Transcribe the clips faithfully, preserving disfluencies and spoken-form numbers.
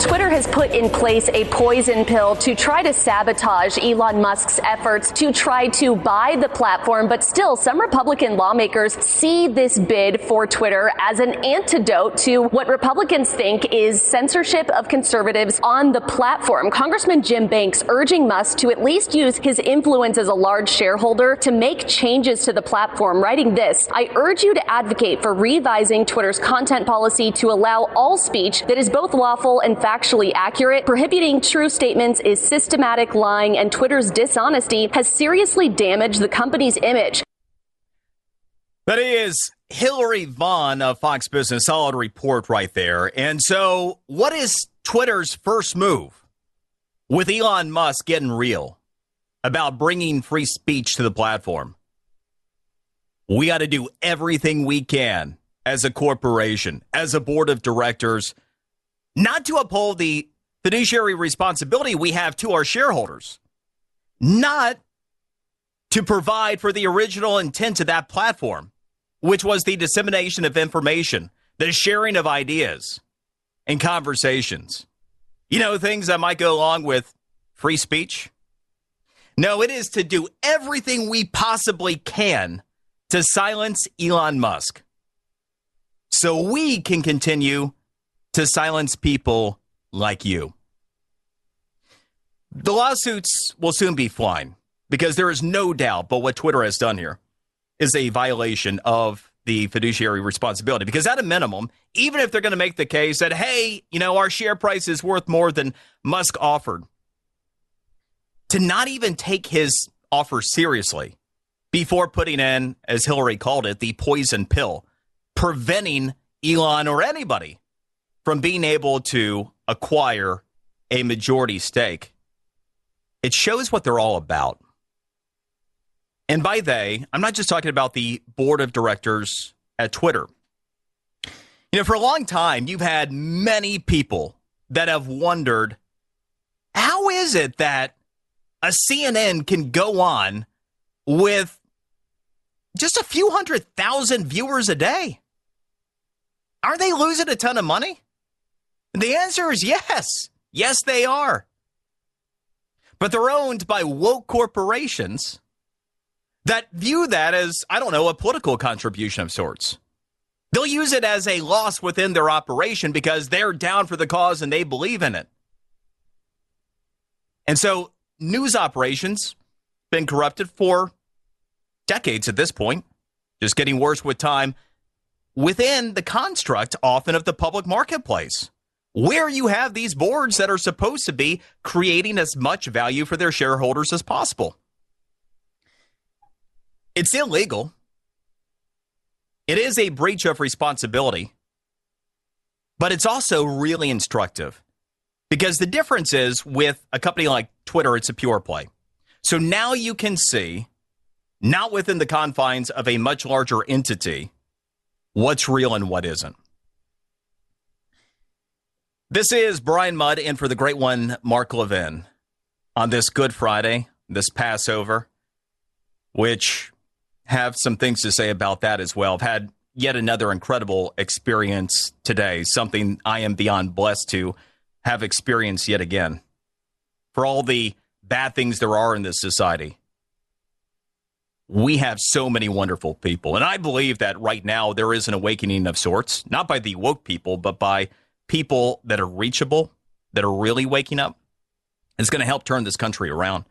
Twitter has put in place a poison pill to try to sabotage Elon Musk's efforts to try to buy the platform. But still, some Republican lawmakers see this bid for Twitter as an antidote to what Republicans think is censorship of conservatives on the platform. Congressman Jim Banks urging Musk to at least use his influence as a large shareholder to make changes to the platform, writing this: I urge you to advocate for revising Twitter's content policy to allow all speech that is both lawful and factual. Factually accurate. Prohibiting true statements is systematic lying, and Twitter's dishonesty has seriously damaged the company's image. That is Hillary Vaughn of Fox Business. Solid report right there. And so what is Twitter's first move with Elon Musk getting real about bringing free speech to the platform? We got to do everything we can as a corporation, as a board of directors, not to uphold the fiduciary responsibility we have to our shareholders, not to provide for the original intent of that platform, which was the dissemination of information, the sharing of ideas and conversations. You know, things that might go along with free speech. No, it is to do everything we possibly can to silence Elon Musk so we can continue to silence people like you. The lawsuits will soon be flying because there is no doubt but what Twitter has done here is a violation of the fiduciary responsibility. Because at a minimum, even if they're going to make the case that, hey, you know, our share price is worth more than Musk offered, to not even take his offer seriously before putting in, as Hillary called it, the poison pill, preventing Elon or anybody from being able to acquire a majority stake, it shows what they're all about. And by they, I'm not just talking about the board of directors at Twitter. You know, for a long time, you've had many people that have wondered, how is it that a C N N can go on with just a few hundred thousand viewers a day? Are they losing a ton of money? The answer is yes. Yes, they are. But they're owned by woke corporations that view that as, I don't know, a political contribution of sorts. They'll use it as a loss within their operation because they're down for the cause and they believe in it. And so news operations have been corrupted for decades at this point, just getting worse with time, within the construct often of the public marketplace, where you have these boards that are supposed to be creating as much value for their shareholders as possible. It's illegal. It is a breach of responsibility. But it's also really instructive, because the difference is with a company like Twitter, it's a pure play. So now you can see, not within the confines of a much larger entity, what's real and what isn't. This is Brian Mudd in for the great one, Mark Levin, on this Good Friday, this Passover, which have some things to say about that as well. I've had yet another incredible experience today, something I am beyond blessed to have experienced yet again. For all the bad things there are in this society, we have so many wonderful people. And I believe that right now there is an awakening of sorts, not by the woke people, but by people that are reachable, that are really waking up. It's going to help turn this country around.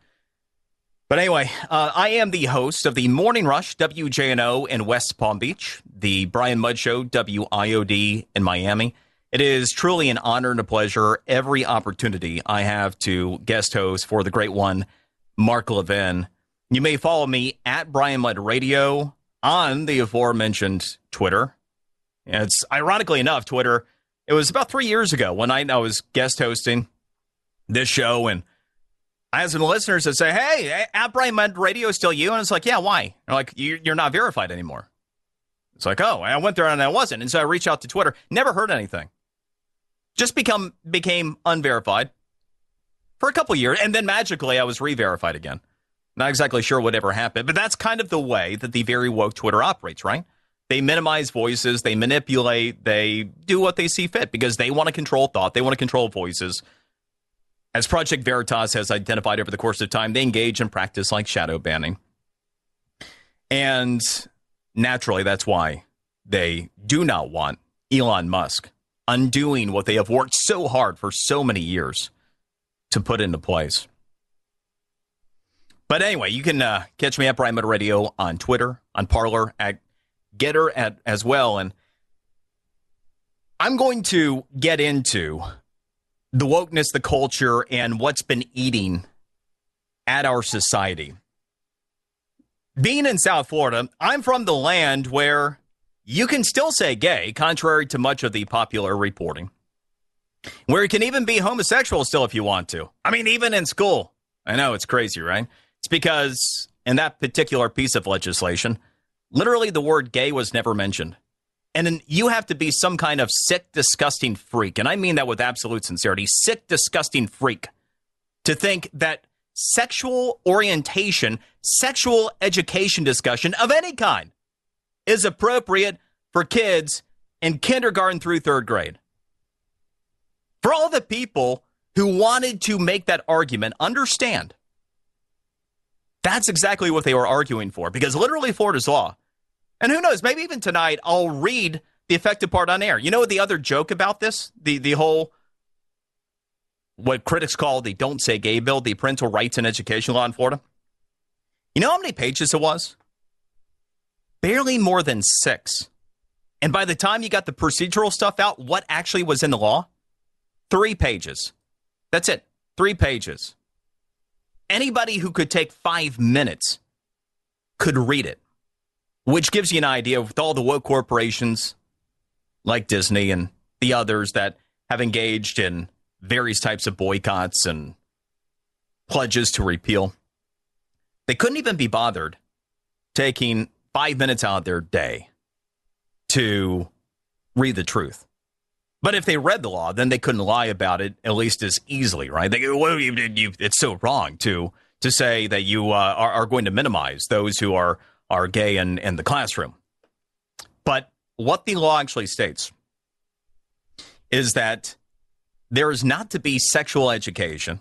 But anyway, uh, I am the host of the Morning Rush, W J N O in West Palm Beach, the Brian Mudd Show, W I O D in Miami. It is truly an honor and a pleasure every opportunity I have to guest host for the great one, Mark Levin. You may follow me at Brian Mudd Radio on the aforementioned Twitter. It's ironically enough, Twitter, it was about three years ago when I, I was guest hosting this show, and I had some listeners that say, hey, at Brian Mudd Radio is still you? And it's like, yeah, why? And they're like, you're not verified anymore. It's like, oh, I went there and I wasn't. And so I reached out to Twitter, never heard anything. Just become became unverified for a couple years, and then magically I was re-verified again. Not exactly sure what ever happened, but that's kind of the way that the very woke Twitter operates, right? They minimize voices, they manipulate, they do what they see fit because they want to control thought, they want to control voices. As Project Veritas has identified over the course of time, they engage in practice like shadow banning. And naturally, that's why they do not want Elon Musk undoing what they have worked so hard for so many years to put into place. But anyway, you can uh, catch me at Brian Mudd Radio on Twitter, on Parler, at Getter at, as well. And I'm going to get into the wokeness, the culture, and what's been eating at our society. Being in South Florida, I'm from the land where you can still say gay, contrary to much of the popular reporting, where you can even be homosexual still if you want to. I mean, even in school. I know, it's crazy, right? It's because in that particular piece of legislation, literally the word gay was never mentioned. And then you have to be some kind of sick, disgusting freak. And I mean that with absolute sincerity. Sick, disgusting freak. To think that sexual orientation, sexual education discussion of any kind is appropriate for kids in kindergarten through third grade. For all the people who wanted to make that argument, understand that's exactly what they were arguing for. Because literally Florida's law. And who knows, maybe even tonight I'll read the affected part on air. You know what the other joke about this? The the whole, what critics call the Don't Say Gay Bill, the parental rights and education law in Florida. You know how many pages it was? Barely more than six. And by the time you got the procedural stuff out, what actually was in the law? Three pages. That's it. Three pages. Anybody who could take five minutes could read it. Which gives you an idea with all the woke corporations like Disney and the others that have engaged in various types of boycotts and pledges to repeal. They couldn't even be bothered taking five minutes out of their day to read the truth. But if they read the law, then they couldn't lie about it, at least as easily, right? They go, well, you, you, it's so wrong to to say that you uh, are, are going to minimize those who are are gay in, in the classroom. But what the law actually states is that there is not to be sexual education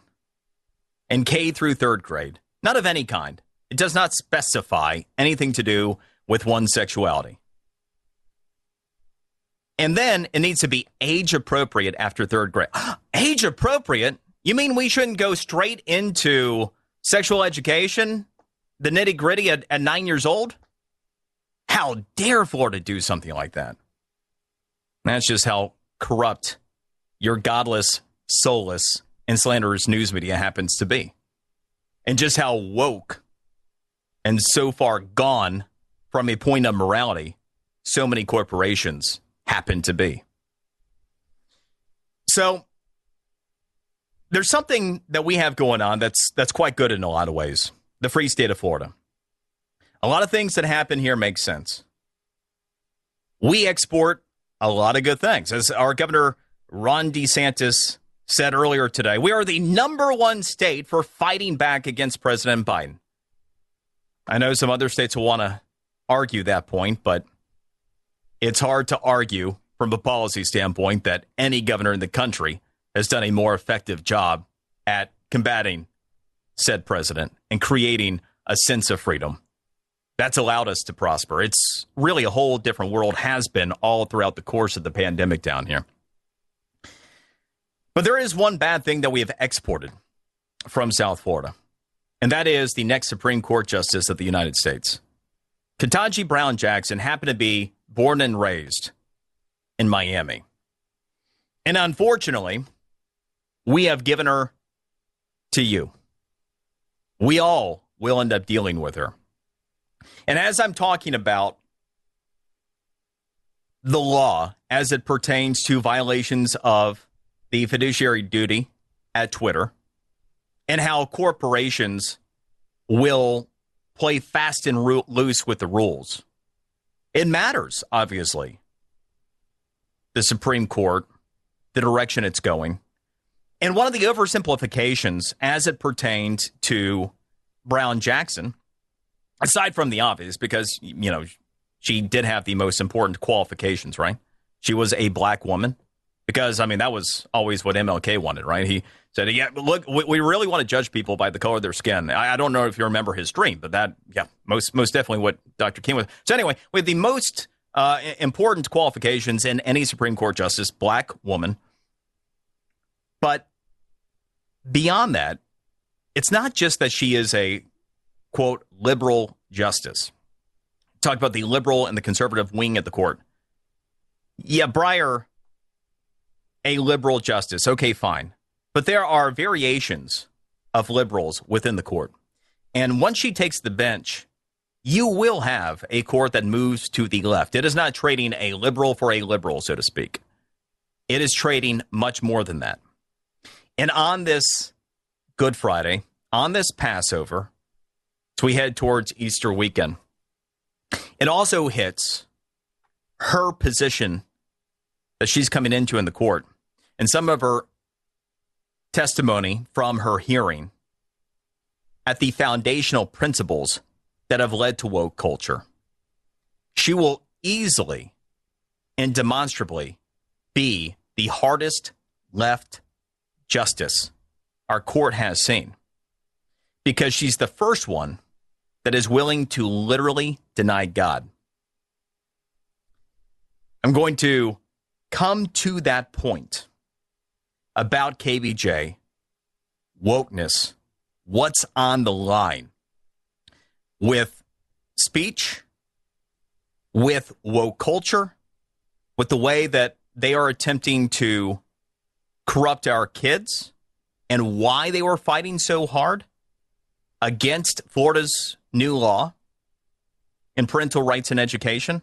in K through third grade, not of any kind. It does not specify anything to do with one's sexuality. And then it needs to be age appropriate after third grade. Age appropriate? You mean we shouldn't go straight into sexual education? The nitty-gritty at, at nine years old? How dare Florida do something like that? That's just how corrupt your godless, soulless, and slanderous news media happens to be. And just how woke and so far gone from a point of morality so many corporations happen to be. So there's something that we have going on that's that's quite good in a lot of ways. The free state of Florida. A lot of things that happen here make sense. We export a lot of good things. As our governor, Ron DeSantis, said earlier today, we are the number one state for fighting back against President Biden. I know some other states will want to argue that point, but it's hard to argue from a policy standpoint that any governor in the country has done a more effective job at combating said president, and creating a sense of freedom that's allowed us to prosper. It's really a whole different world, has been all throughout the course of the pandemic down here. But there is one bad thing that we have exported from South Florida, and that is the next Supreme Court Justice of the United States. Ketanji Brown Jackson happened to be born and raised in Miami. And unfortunately, we have given her to you. We all will end up dealing with her. And as I'm talking about the law as it pertains to violations of the fiduciary duty at Twitter and how corporations will play fast and loose with the rules, it matters, obviously, the Supreme Court, the direction it's going. And one of the oversimplifications as it pertains to Brown Jackson, aside from the obvious, because, you know, she did have the most important qualifications, right? She was a black woman because, I mean, that was always what M L K wanted, right? He said, yeah, look, we, we really want to judge people by the color of their skin. I, I don't know if you remember his dream, but that, yeah, most most definitely what Doctor King was. So anyway, with the most uh, important qualifications in any Supreme Court justice, black woman. But beyond that, it's not just that she is a, quote, liberal justice. Talked about the liberal and the conservative wing at the court. Yeah, Breyer, a liberal justice. Okay, fine. But there are variations of liberals within the court. And once she takes the bench, you will have a court that moves to the left. It is not trading a liberal for a liberal, so to speak. It is trading much more than that. And on this Good Friday, on this Passover, as we head towards Easter weekend, it also hits her position that she's coming into in the court. And some of her testimony from her hearing at the foundational principles that have led to woke culture. She will easily and demonstrably be the hardest left justice our court has seen, because she's the first one that is willing to literally deny God. I'm going to come to that point about K B J, wokeness, what's on the line with speech, with woke culture, with the way that they are attempting to corrupt our kids, and why they were fighting so hard against Florida's new law in parental rights and education.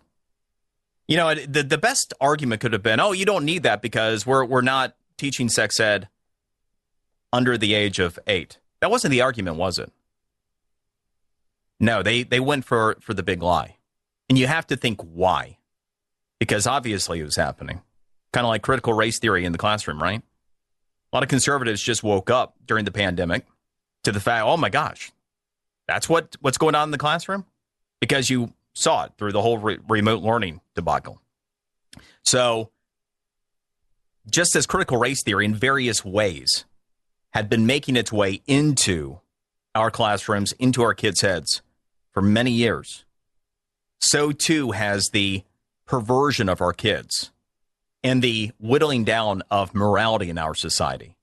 You know, the, the best argument could have been, oh, you don't need that because we're we're not teaching sex ed under the age of eight. That wasn't the argument, was it? No, they, they went for, for the big lie. And you have to think why, because obviously it was happening. Kind of like critical race theory in the classroom, right? A lot of conservatives just woke up during the pandemic to the fact, oh my gosh, that's what, what's going on in the classroom? Because you saw it through the whole re- remote learning debacle. So just as critical race theory in various ways had been making its way into our classrooms, into our kids' heads for many years, so too has the perversion of our kids and the whittling down of morality in our society.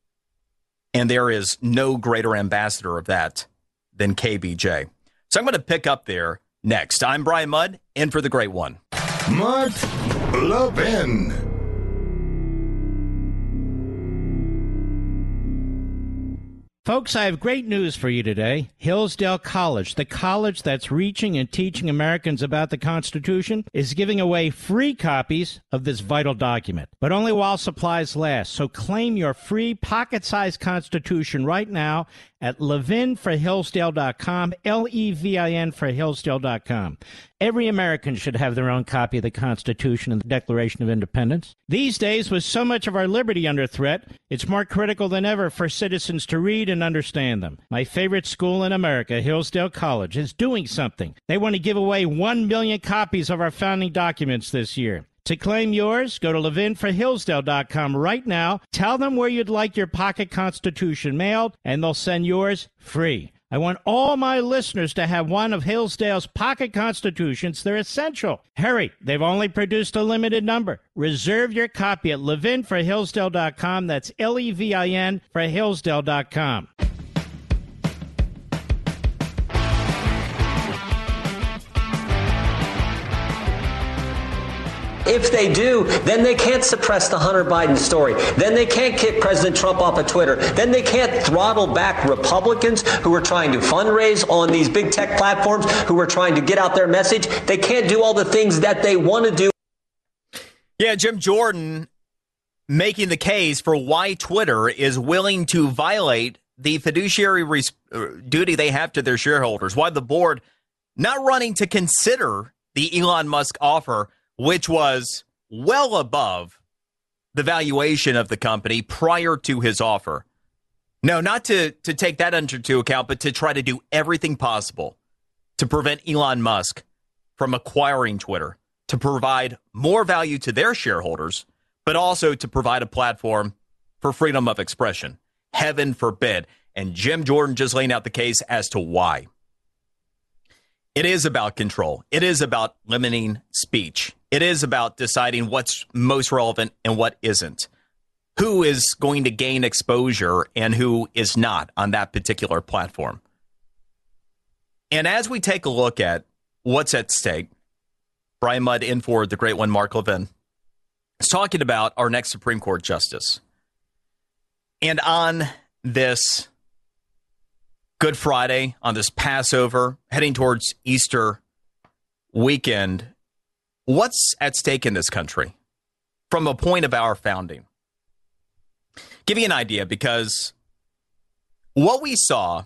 And there is no greater ambassador of that than K B J. So I'm going to pick up there next. I'm Brian Mudd, in for the great one. Mark Levin. Folks, I have great news for you today. Hillsdale College, the college that's reaching and teaching Americans about the Constitution, is giving away free copies of this vital document, but only while supplies last. So claim your free pocket-sized Constitution right now at levin for hillsdale dot com, L E V I N for hillsdale dot com. Every American should have their own copy of the Constitution and the Declaration of Independence. These days, with so much of our liberty under threat, it's more critical than ever for citizens to read and understand them. My favorite school in America, Hillsdale College, is doing something. They want to give away one million copies of our founding documents this year. To claim yours, go to levin for hillsdale dot com right now. Tell them where you'd like your pocket Constitution mailed, and they'll send yours free. I want all my listeners to have one of Hillsdale's pocket Constitutions. They're essential. Hurry, they've only produced a limited number. Reserve your copy at levin for hillsdale dot com. That's L E V I N for hillsdale dot com. If they do, then they can't suppress the Hunter Biden story. Then they can't kick President Trump off of Twitter. Then they can't throttle back Republicans who are trying to fundraise on these big tech platforms, who are trying to get out their message. They can't do all the things that they want to do. Yeah, Jim Jordan making the case for why Twitter is willing to violate the fiduciary res- duty they have to their shareholders, why the board not running to consider the Elon Musk offer, which was well above the valuation of the company prior to his offer. No, not to, to take that into account, but to try to do everything possible to prevent Elon Musk from acquiring Twitter, to provide more value to their shareholders, but also to provide a platform for freedom of expression. Heaven forbid. And Jim Jordan just laying out the case as to why. It is about control. It is about limiting speech. It is about deciding what's most relevant and what isn't. Who is going to gain exposure and who is not on that particular platform. And as we take a look at what's at stake, Brian Mudd in for the great one, Mark Levin, is talking about our next Supreme Court justice. And on this Good Friday, on this Passover, heading towards Easter weekend, what's at stake in this country from a point of our founding? Give you an idea, because what we saw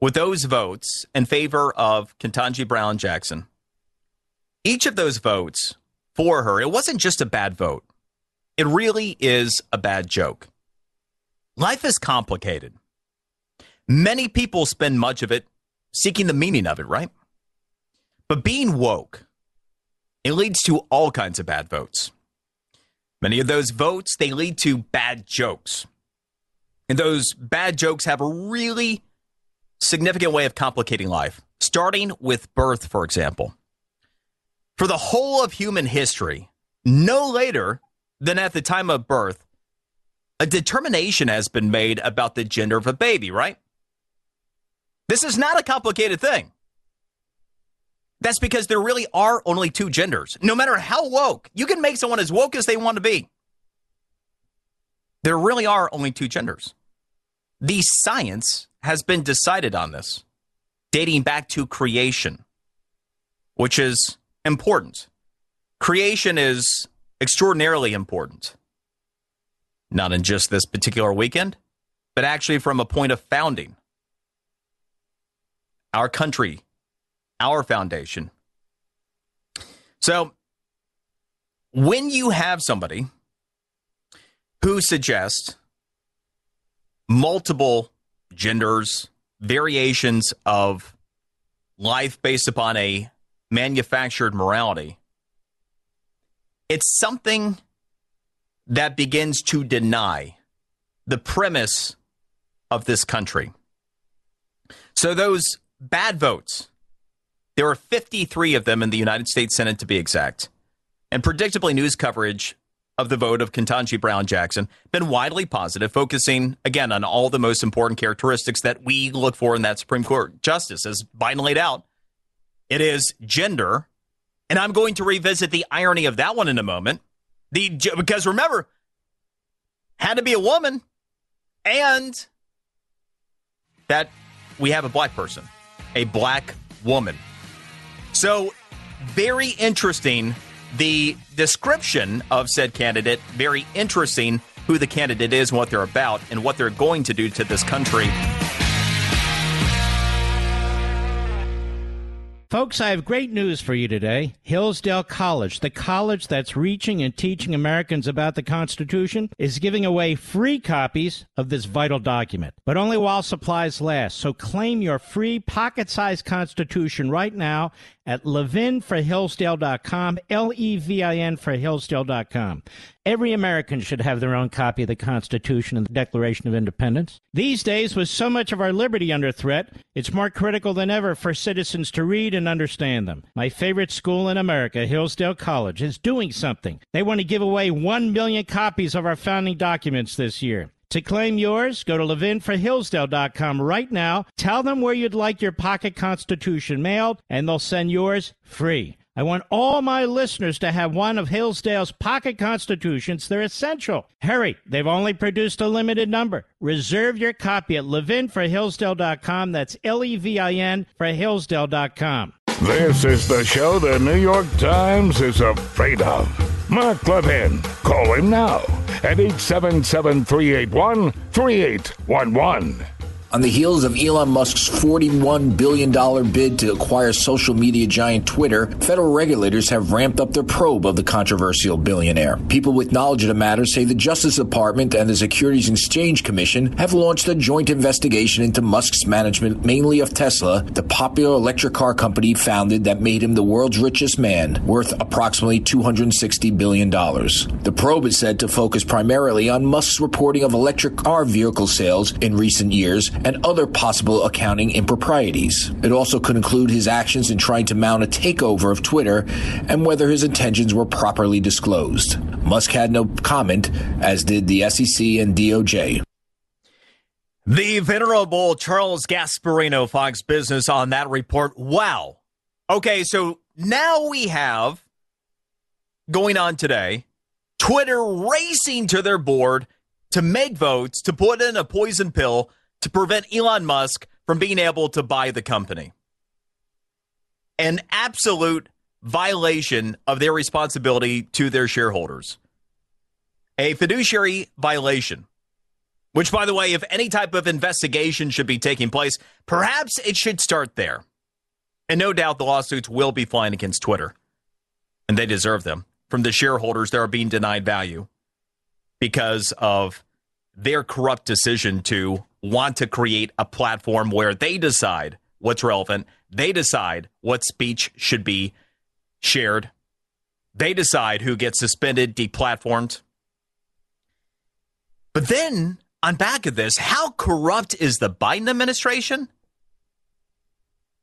with those votes in favor of Ketanji Brown Jackson, each of those votes for her, it wasn't just a bad vote. It really is a bad joke. Life is complicated. Many people spend much of it seeking the meaning of it, right? But being woke, it leads to all kinds of bad votes. Many of those votes, they lead to bad jokes. And those bad jokes have a really significant way of complicating life, starting with birth, for example. For the whole of human history, no later than at the time of birth, a determination has been made about the gender of a baby, right? This is not a complicated thing. That's because there really are only two genders. No matter how woke, you can make someone as woke as they want to be. There really are only two genders. The science has been decided on this, dating back to creation, which is important. Creation is extraordinarily important. Not in just this particular weekend, but actually from a point of founding. Our country, our foundation. So when you have somebody who suggests multiple genders, variations of life based upon a manufactured morality, it's something that begins to deny the premise of this country. So those bad votes, there were fifty-three of them in the United States Senate to be exact. And predictably, news coverage of the vote of Ketanji Brown Jackson been widely positive, focusing, again, on all the most important characteristics that we look for in that Supreme Court justice. As Biden laid out, it is gender. And I'm going to revisit the irony of that one in a moment. The, because remember, had to be a woman, and that we have a black person, a black woman. So very interesting, the description of said candidate, very interesting who the candidate is, what they're about, and what they're going to do to this country. Folks, I have great news for you today. Hillsdale College, the college that's reaching and teaching Americans about the Constitution, is giving away free copies of this vital document, but only while supplies last. So claim your free pocket-sized Constitution right now at levin for hillsdale dot com, L E V I N for hillsdale dot com. Every American should have their own copy of the Constitution and the Declaration of Independence. These days, with so much of our liberty under threat, it's more critical than ever for citizens to read and understand them. My favorite school in America, Hillsdale College, is doing something. They want to give away one million copies of our founding documents this year. To claim yours, go to levin for hillsdale dot com right now. Tell them where you'd like your pocket Constitution mailed, and they'll send yours free. I want all my listeners to have one of Hillsdale's pocket constitutions. They're essential. Hurry. They've only produced a limited number. Reserve your copy at levin for hillsdale dot com. That's L E V I N for hillsdale dot com. This is the show the New York Times is afraid of. Mark Levin. Call him now at eight seven seven, three eight one, three eight one one. On the heels of Elon Musk's forty-one billion dollars bid to acquire social media giant Twitter, federal regulators have ramped up their probe of the controversial billionaire. People with knowledge of the matter say the Justice Department and the Securities and Exchange Commission have launched a joint investigation into Musk's management, mainly of Tesla, the popular electric car company founded that made him the world's richest man, worth approximately two hundred sixty billion dollars. The probe is said to focus primarily on Musk's reporting of electric car vehicle sales in recent years and other possible accounting improprieties. It also could include his actions in trying to mount a takeover of Twitter and whether his intentions were properly disclosed. Musk had no comment, as did the S E C and D O J. The venerable Charles Gasparino, Fox Business, on that report. Wow. Okay, so now we have, going on today, Twitter racing to their board to make votes to put in a poison pill to prevent Elon Musk from being able to buy the company. An absolute violation of their responsibility to their shareholders. A fiduciary violation, which, by the way, if any type of investigation should be taking place, perhaps it should start there. And no doubt the lawsuits will be flying against Twitter. And they deserve them from the shareholders that are being denied value because of their corrupt decision to want to create a platform where they decide what's relevant. They decide what speech should be shared. They decide who gets suspended, deplatformed. But then, on back of this, how corrupt is the Biden administration?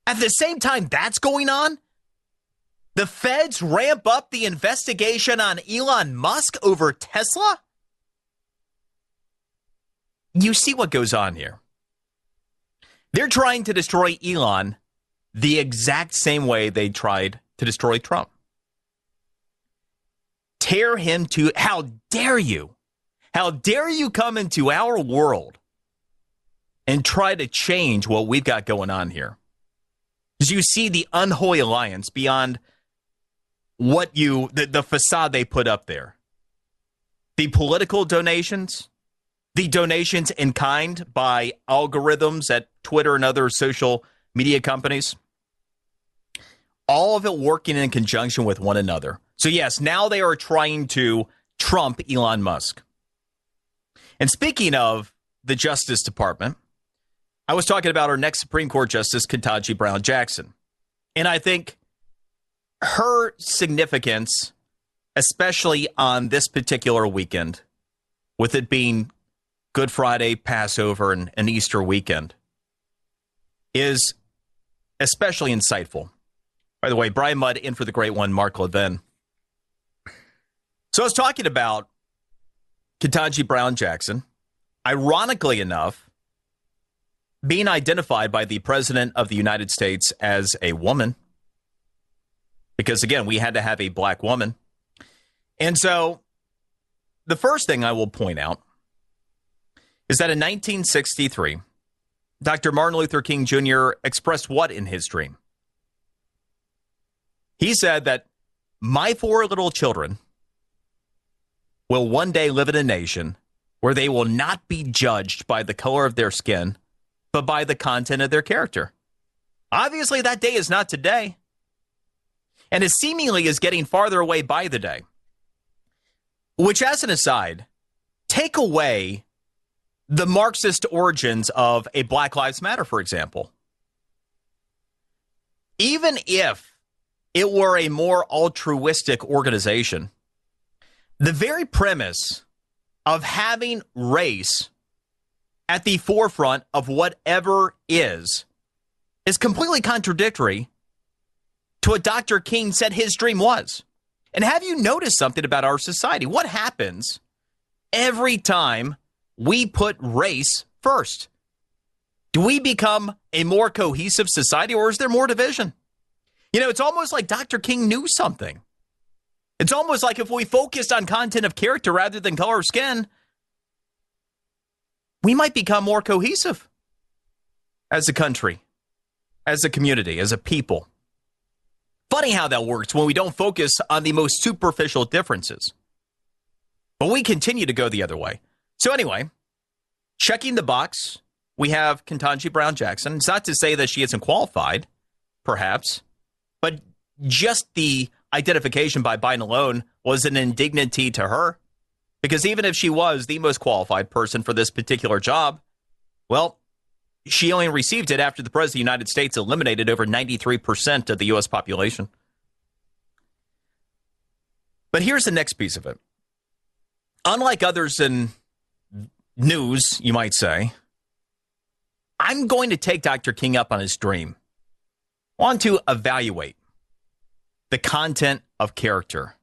At the same time that's going on, the feds ramp up the investigation on Elon Musk over Tesla? You see what goes on here. They're trying to destroy Elon the exact same way they tried to destroy Trump. Tear him to, how dare you? How dare you come into our world and try to change what we've got going on here? As you see the unholy alliance beyond what you, the, the facade they put up there. The political donations, the donations in kind by algorithms at Twitter and other social media companies. All of it working in conjunction with one another. So yes, now they are trying to trump Elon Musk. And speaking of the Justice Department, I was talking about our next Supreme Court Justice, Ketanji Brown Jackson. And I think her significance, especially on this particular weekend, with it being Good Friday, Passover, and an Easter weekend, is especially insightful. By the way, Brian Mudd in for the great one, Mark Levin. So I was talking about Ketanji Brown Jackson, ironically enough, being identified by the President of the United States as a woman, because again, we had to have a black woman. And so the first thing I will point out is that in nineteen sixty-three, Doctor Martin Luther King Junior expressed what in his dream? He said that my four little children will one day live in a nation where they will not be judged by the color of their skin, but by the content of their character. Obviously, that day is not today, and it seemingly is getting farther away by the day. Which, as an aside, take away the Marxist origins of a Black Lives Matter, for example. Even if it were a more altruistic organization, the very premise of having race at the forefront of whatever is, is completely contradictory to what Doctor King said his dream was. And have you noticed something about our society? What happens every time we put race first? Do we become a more cohesive society, or is there more division? You know, it's almost like Doctor King knew something. It's almost like if we focused on content of character rather than color of skin, we might become more cohesive as a country, as a community, as a people. Funny how that works when we don't focus on the most superficial differences. But we continue to go the other way. So anyway, checking the box, we have Ketanji Brown Jackson. It's not to say that she isn't qualified, perhaps, but just the identification by Biden alone was an indignity to her, because even if she was the most qualified person for this particular job, well, she only received it after the president of the United States eliminated over ninety-three percent of the U S population. But here's the next piece of it. Unlike others in news, you might say, I'm going to take Doctor King up on his dream. I want to evaluate the content of character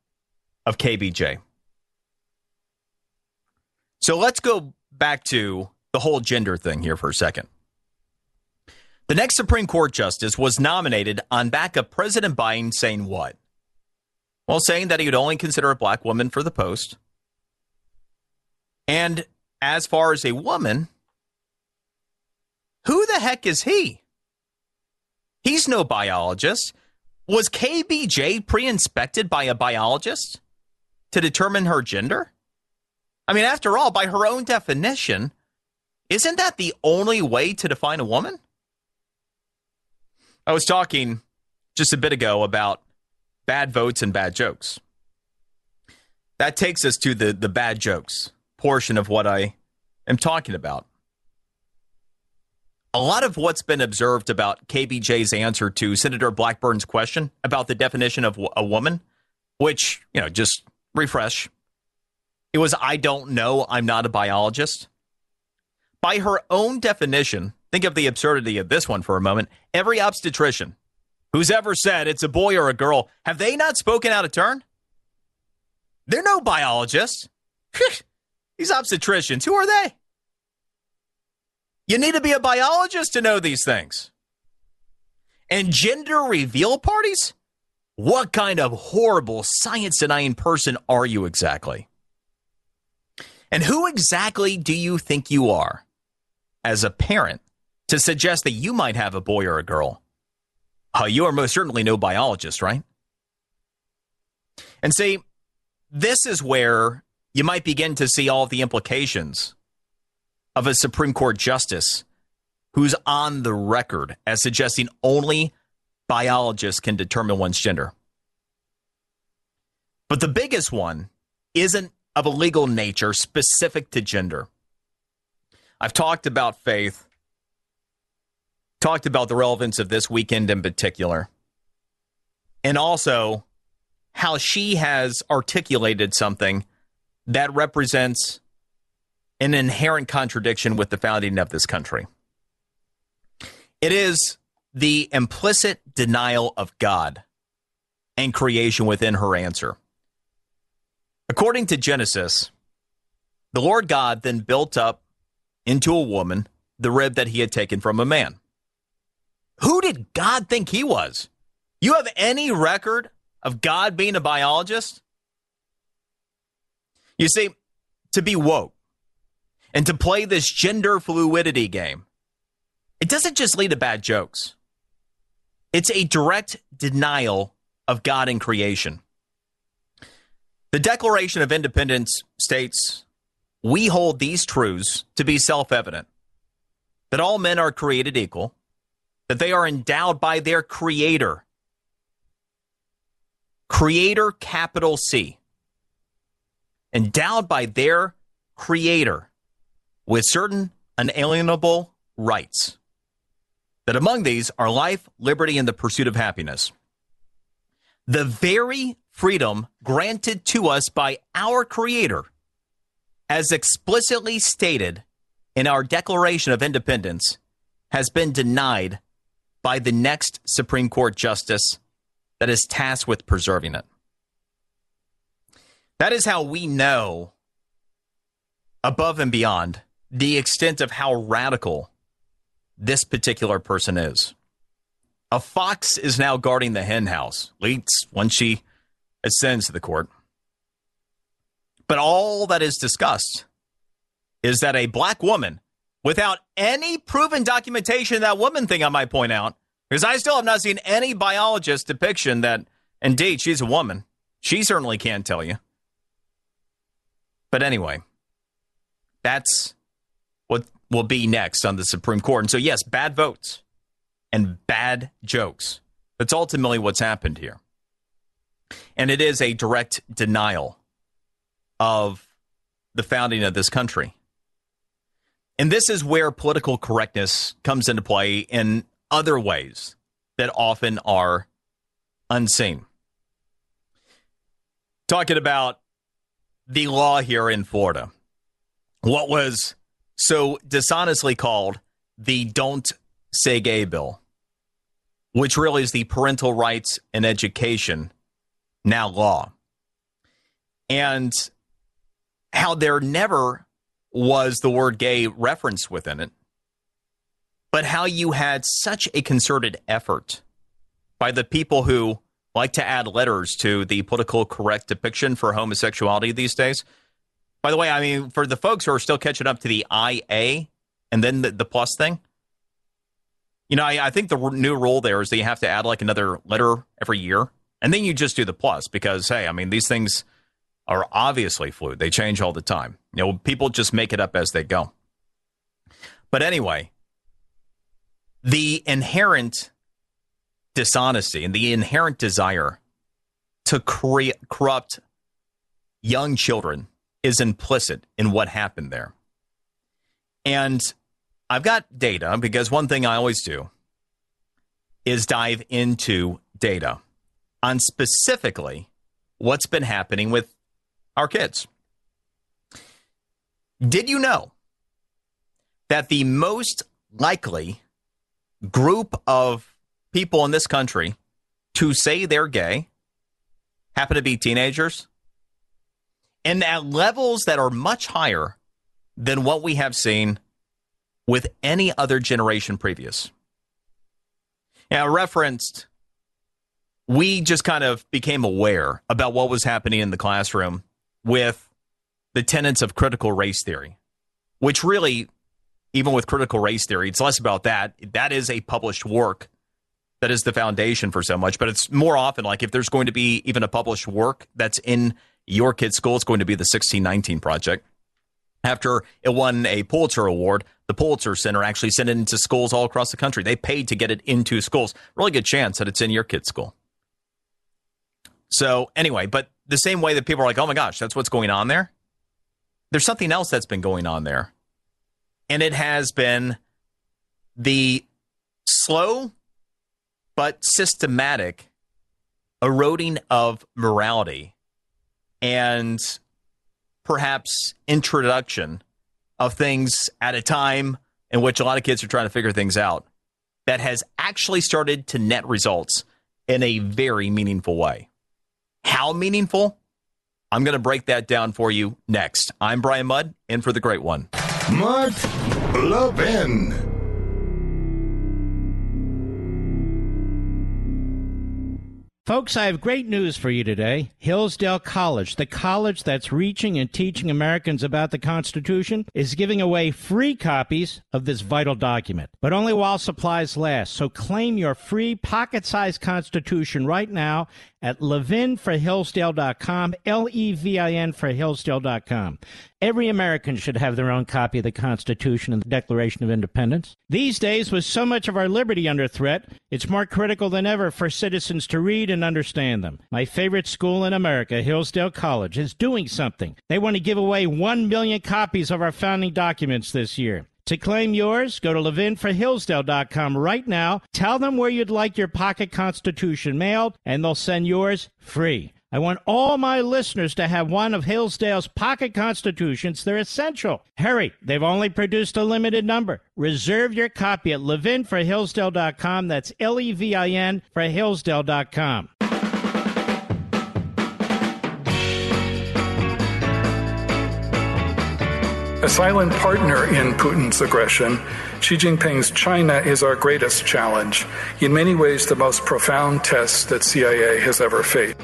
of K B J. So let's go back to the whole gender thing here for a second. The next Supreme Court justice was nominated on back of President Biden saying what? Well, saying that he would only consider a black woman for the post. And as far as a woman, who the heck is he? He's no biologist. Was K B J pre-inspected by a biologist to determine her gender? I mean, after all, by her own definition, isn't that the only way to define a woman? I was talking just a bit ago about bad votes and bad jokes. That takes us to the, the bad jokes portion of what I am talking about. A lot of what's been observed about K B J's answer to Senator Blackburn's question about the definition of a woman, which, you know, just refresh. It was, I don't know, I'm not a biologist. By her own definition, think of the absurdity of this one for a moment. Every obstetrician who's ever said it's a boy or a girl, have they not spoken out of turn? They're no biologists. These obstetricians, who are they? You need to be a biologist to know these things. And gender reveal parties? What kind of horrible science-denying person are you exactly? And who exactly do you think you are as a parent to suggest that you might have a boy or a girl? Oh, you are most certainly no biologist, right? And see, this is where you might begin to see all of the implications of a Supreme Court justice who's on the record as suggesting only biologists can determine one's gender. But the biggest one isn't of a legal nature specific to gender. I've talked about faith, talked about the relevance of this weekend in particular, and also how she has articulated something that represents an inherent contradiction with the founding of this country. It is the implicit denial of God and creation within her answer. According to Genesis, the Lord God then built up into a woman the rib that he had taken from a man. Who did God think he was? You have any record of God being a biologist? You see, to be woke, and to play this gender fluidity game, it doesn't just lead to bad jokes. It's a direct denial of God and creation. The Declaration of Independence states, we hold these truths to be self-evident, that all men are created equal, that they are endowed by their creator. Creator, capital C. Endowed by their creator with certain unalienable rights, that among these are life, liberty, and the pursuit of happiness. The very freedom granted to us by our Creator, as explicitly stated in our Declaration of Independence, has been denied by the next Supreme Court justice that is tasked with preserving it. That is how we know, above and beyond, the extent of how radical this particular person is. A fox is now guarding the hen house, leaks when she ascends to the court. But all that is discussed is that a black woman, without any proven documentation of that woman thing, I might point out, because I still have not seen any biologist depiction that, indeed, she's a woman. She certainly can't tell you. But anyway, that's what will be next on the Supreme Court. And so, yes, bad votes and bad jokes. That's ultimately what's happened here. And it is a direct denial of the founding of this country. And this is where political correctness comes into play in other ways that often are unseen. Talking about the law here in Florida, what was so dishonestly called the Don't Say Gay bill, which really is the parental rights and education now law, and how there never was the word gay referenced within it, but how you had such a concerted effort by the people who like to add letters to the political correct depiction for homosexuality these days. By the way, I mean, for the folks who are still catching up to the I A and then the, the plus thing, you know, I, I think the new rule there is that you have to add like another letter every year, and then you just do the plus because, hey, I mean, these things are obviously fluid. They change all the time. You know, people just make it up as they go. But anyway, the inherent dishonesty and the inherent desire to cre- corrupt young children is implicit in what happened there. And I've got data, because one thing I always do is dive into data on specifically what's been happening with our kids. Did you know that the most likely group of people in this country to say they're gay happen to be teenagers? And at levels that are much higher than what we have seen with any other generation previous. Now, I referenced, we just kind of became aware about what was happening in the classroom with the tenets of critical race theory, which really, even with critical race theory, it's less about that. That is a published work. That is the foundation for so much. But it's more often like if there's going to be even a published work that's in your kid's school, it's going to be the sixteen nineteen Project. After it won a Pulitzer Award, the Pulitzer Center actually sent it into schools all across the country. They paid to get it into schools. Really good chance that it's in your kid's school. So anyway, but the same way that people are like, oh my gosh, that's what's going on there. There's something else that's been going on there. And it has been the slow but systematic eroding of morality and perhaps introduction of things at a time in which a lot of kids are trying to figure things out that has actually started to net results in a very meaningful way. How meaningful? I'm going to break that down for you next. I'm Brian Mudd, in for the great one. Mark Levin. Folks, I have great news for you today. Hillsdale College, the college that's reaching and teaching Americans about the Constitution, is giving away free copies of this vital document, but only while supplies last. So claim your free pocket-sized Constitution right now at levin for hillsdale dot com, L E V I N for hillsdale dot com. Every American should have their own copy of the Constitution and the Declaration of Independence. These days, with so much of our liberty under threat, it's more critical than ever for citizens to read and understand them. My favorite school in America, Hillsdale College, is doing something. They want to give away one million copies of our founding documents this year. To claim yours, go to levin for hillsdale dot com right now. Tell them where you'd like your pocket Constitution mailed, and they'll send yours free. I want all my listeners to have one of Hillsdale's pocket Constitutions. They're essential. Hurry. They've only produced a limited number. Reserve your copy at levin for hillsdale dot com. That's L E V I N for hillsdale dot com. a silent partner in Putin's aggression, Xi Jinping's China is our greatest challenge, in many ways the most profound test that C I A has ever faced.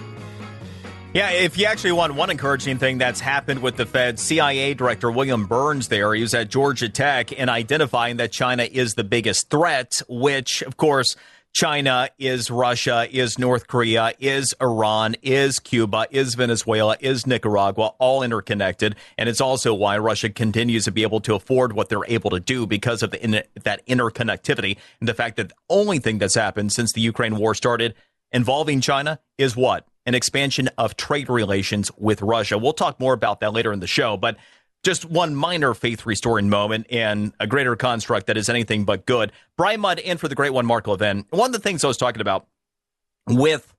Yeah, if you actually want one encouraging thing that's happened with the Fed, C I A Director William Burns there, he was at Georgia Tech, and identifying that China is the biggest threat, which, of course, China is Russia, is North Korea, is Iran, is Cuba, is Venezuela, is Nicaragua, all interconnected. And it's also why Russia continues to be able to afford what they're able to do because of the in- that interconnectivity. And the fact that the only thing that's happened since the Ukraine war started involving China is what? An expansion of trade relations with Russia. We'll talk more about that later in the show, but just one minor faith-restoring moment and a greater construct that is anything but good. Brian Mudd in for the great one, Mark Levin. One of the things I was talking about with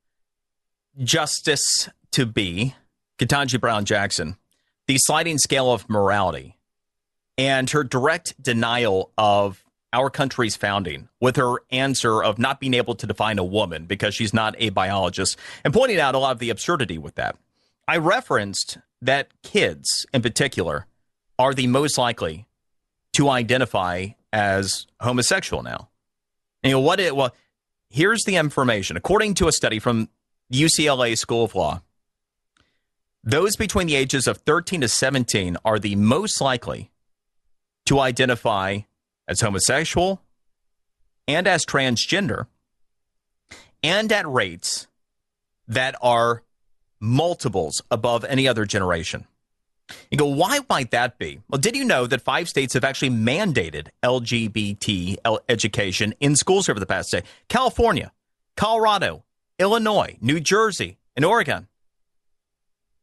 justice to be, Ketanji Brown Jackson, the sliding scale of morality and her direct denial of our country's founding with her answer of not being able to define a woman because she's not a biologist, and pointing out a lot of the absurdity with that. I referenced that kids in particular are the most likely to identify as homosexual now. And you know, what it, well, here's the information. According to a study from U C L A School of Law, those between the ages of thirteen to seventeen are the most likely to identify as homosexual and as transgender, and at rates that are multiples above any other generation. You go, why might that be? Well, did you know that five states have actually mandated L G B T education in schools over the past day? California, Colorado, Illinois, New Jersey, and Oregon.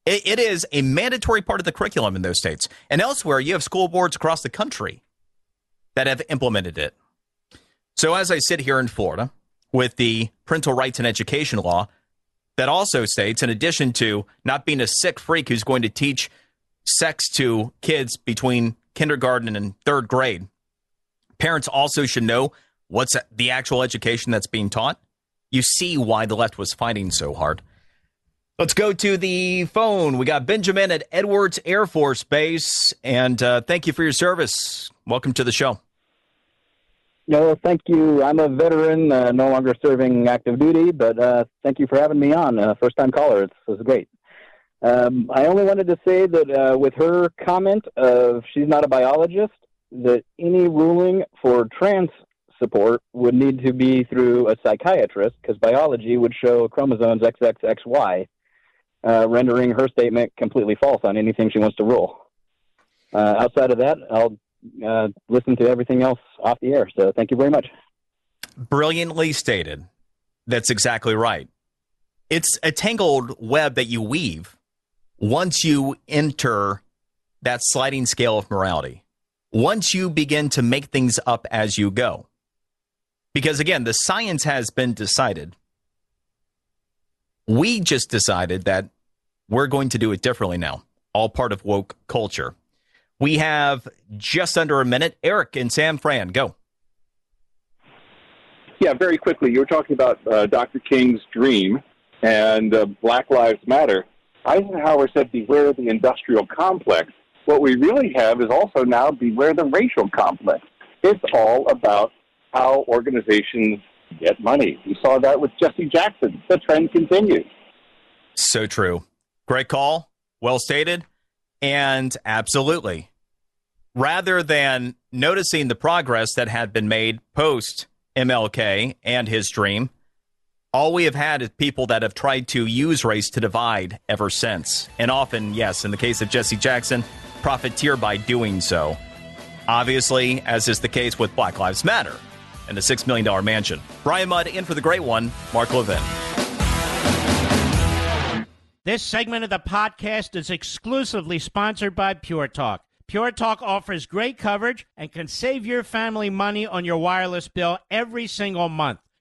It, it is a mandatory part of the curriculum in those states. And elsewhere, you have school boards across the country that have implemented it. So as I sit here in Florida with the parental rights and education law that also states, in addition to not being a sick freak who's going to teach sex to kids between kindergarten and third grade, parents also should know what's the actual education that's being taught. You see why the left was fighting so hard. Let's go to the phone. We got Benjamin at Edwards Air Force Base, and uh, thank you for your service. Welcome to the show. No, thank you. I'm a veteran, uh, no longer serving active duty, but uh, thank you for having me on. Uh, first-time caller. It's, it's great. Um, I only wanted to say that uh, with her comment of she's not a biologist, that any ruling for trans support would need to be through a psychiatrist because biology would show chromosomes X X X Y, uh, rendering her statement completely false on anything she wants to rule. Uh, outside of that, I'll Uh, listen to everything else off the air. So thank you very much. Brilliantly stated. That's exactly right. It's a tangled web that you weave once you enter that sliding scale of morality, once you begin to make things up as you go. Because again, the science has been decided. We just decided that we're going to do it differently now, all part of woke culture. We have just under a minute. Eric in San Fran, go. Yeah, very quickly. You were talking about uh, Doctor King's dream and uh, Black Lives Matter. Eisenhower said, beware the industrial complex. What we really have is also now beware the racial complex. It's all about how organizations get money. We saw that with Jesse Jackson. The trend continues. So true. Great call. Well stated. And absolutely, rather than noticing the progress that had been made post M L K and his dream, all we have had is people that have tried to use race to divide ever since. And often, yes, in the case of Jesse Jackson, profiteer by doing so. Obviously, as is the case with Black Lives Matter and the six million dollars mansion. Brian Mudd in for the great one, Mark Levin. This segment of the podcast is exclusively sponsored by Pure Talk. Pure Talk offers great coverage and can save your family money on your wireless bill every single month.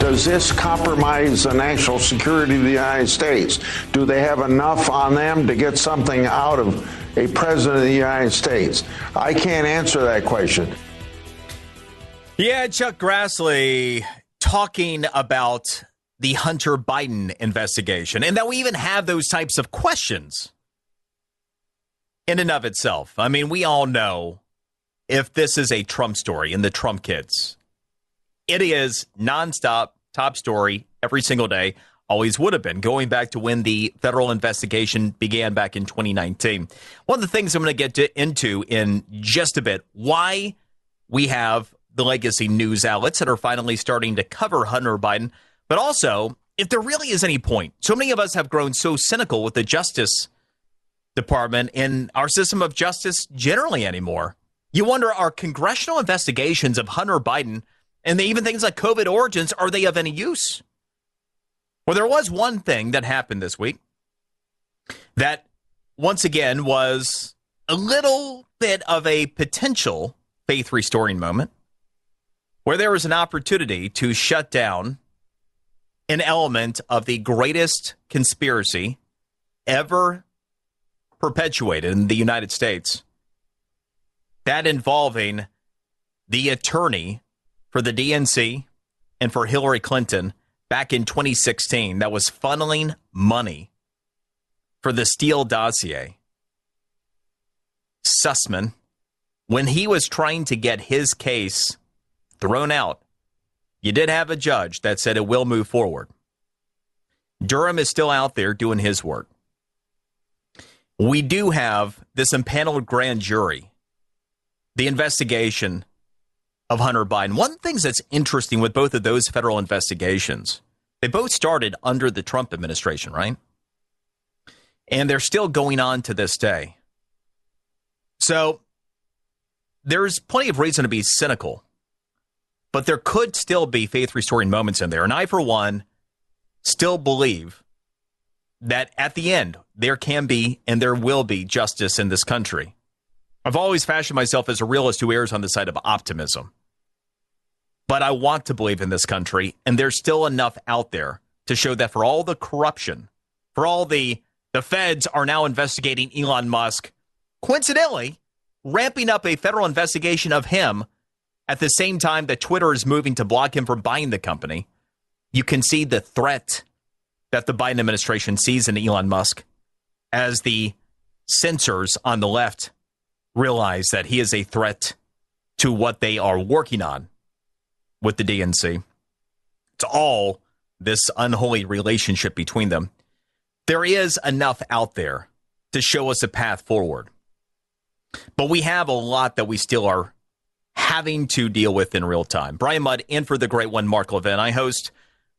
Does this compromise the national security of the United States? Do they have enough on them to get something out of a president of the United States? I can't answer that question. Yeah, Chuck Grassley talking about the Hunter Biden investigation, and that we even have those types of questions in and of itself. I mean, we all know if this is a Trump story and the Trump kids, it is nonstop top story every single day. Always would have been, going back to when the federal investigation began back in twenty nineteen. One of the things I'm going to get to, into in just a bit, why we have the legacy news outlets that are finally starting to cover Hunter Biden, but also if there really is any point. So many of us have grown so cynical with the Justice Department and our system of justice generally anymore. You wonder, are congressional investigations of Hunter Biden and even things like COVID origins, are they of any use? Well, there was one thing that happened this week that, once again, was a little bit of a potential faith-restoring moment, where there was an opportunity to shut down an element of the greatest conspiracy ever perpetuated in the United States, that involving the attorney for the D N C and for Hillary Clinton back in twenty sixteen that was funneling money for the Steele dossier. Sussmann, when he was trying to get his case thrown out, you did have a judge that said it will move forward. Durham is still out there doing his work. We do have this impaneled grand jury, the investigation of Hunter Biden. One of the things that's interesting with both of those federal investigations, they both started under the Trump administration, right? And they're still going on to this day. So there's plenty of reason to be cynical, but there could still be faith-restoring moments in there. And I, for one, still believe that at the end, there can be and there will be justice in this country. I've always fashioned myself as a realist who errs on the side of optimism. But I want to believe in this country, and there's still enough out there to show that for all the corruption, for all the, the feds are now investigating Elon Musk, coincidentally ramping up a federal investigation of him at the same time that Twitter is moving to block him from buying the company. You can see the threat that the Biden administration sees in Elon Musk as the censors on the left realize that he is a threat to what they are working on with the D N C. It's all this unholy relationship between them. There is enough out there to show us a path forward. But we have a lot that we still are having to deal with in real time. Brian Mudd in for the great one, Mark Levin. I host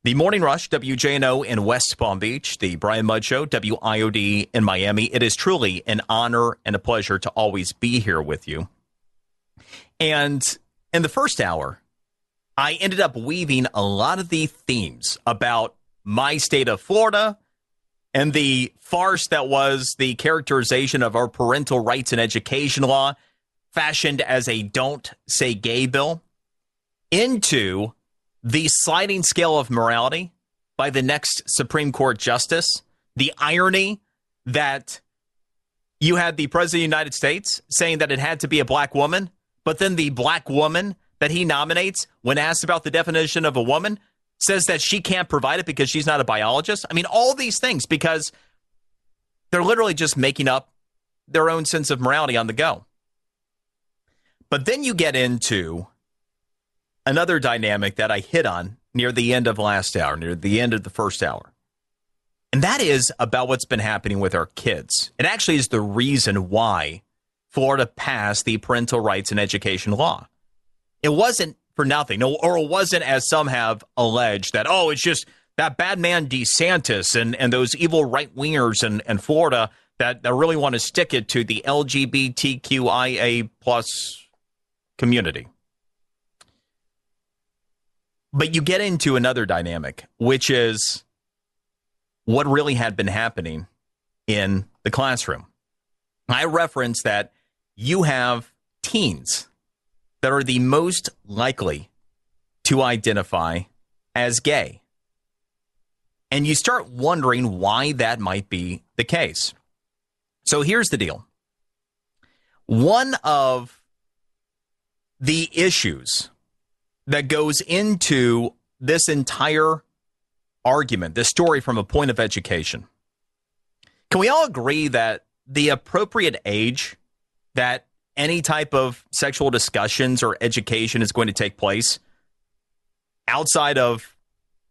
The Morning Rush, W J N O in West Palm Beach, The Brian Mudd Show, W I O D in Miami. It is truly an honor and a pleasure to always be here with you. And in the first hour, I ended up weaving a lot of the themes about my state of Florida and the farce that was the characterization of our parental rights and education law, fashioned as a don't say gay bill, into the sliding scale of morality by the next Supreme Court justice, the irony that you had the president of the United States saying that it had to be a black woman, but then the black woman that he nominates, when asked about the definition of a woman, says that she can't provide it because she's not a biologist. I mean, all these things, because they're literally just making up their own sense of morality on the go. But then you get into another dynamic that I hit on near the end of last hour, near the end of the first hour. And that is about what's been happening with our kids. It actually is the reason why Florida passed the parental rights and education law. It wasn't for nothing, or it wasn't, as some have alleged, that, oh, it's just that bad man DeSantis and, and those evil right-wingers in, in Florida that, that really want to stick it to the L G B T Q I A plus community. But you get into another dynamic, which is what really had been happening in the classroom. I referenced that you have teens that are the most likely to identify as gay. And you start wondering why that might be the case. So here's the deal. One of the issues that goes into this entire argument, this story from a point of education, can we all agree that the appropriate age that any type of sexual discussions or education is going to take place outside of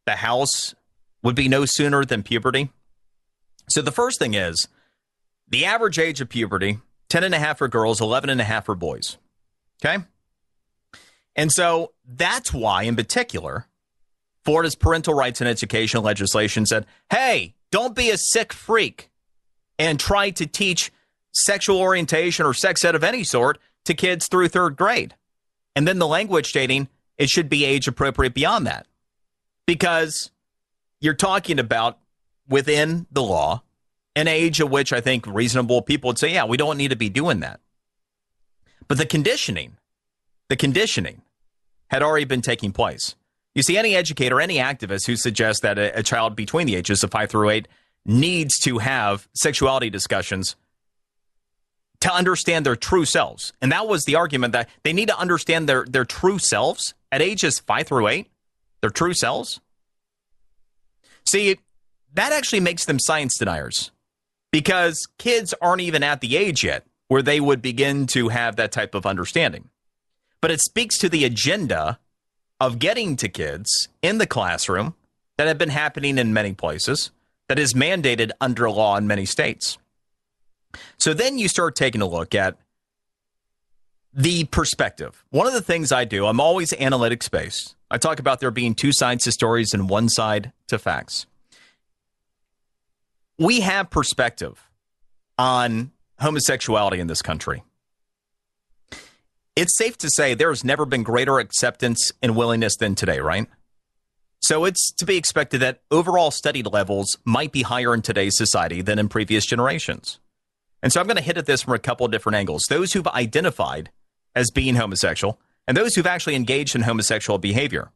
the house would be no sooner than puberty? So the first thing is the average age of puberty, ten and a half for girls, eleven and a half for boys. Okay. And so that's why, in particular, Florida's parental rights and education legislation said, hey, don't be a sick freak and try to teach sexual orientation or sex ed of any sort to kids through third grade. And then the language stating it should be age appropriate beyond that, because you're talking about within the law an age at which I think reasonable people would say, yeah, we don't need to be doing that. But the conditioning, the conditioning had already been taking place. You see, any educator, any activist who suggests that a, a child between the ages of five through eight needs to have sexuality discussions to understand their true selves. And that was the argument, that they need to understand their, their true selves at ages five through eight, their true selves. See, that actually makes them science deniers, because kids aren't even at the age yet where they would begin to have that type of understanding. But it speaks to the agenda of getting to kids in the classroom that have been happening in many places, that is mandated under law in many states. So then you start taking a look at the perspective. One of the things I do, I'm always analytics-based. I talk about there being two sides to stories and one side to facts. We have perspective on homosexuality in this country. It's safe to say there has never been greater acceptance and willingness than today, right? So it's to be expected that overall study levels might be higher in today's society than in previous generations. And so I'm going to hit at this from a couple of different angles. Those who've identified as being homosexual and those who've actually engaged in homosexual behavior,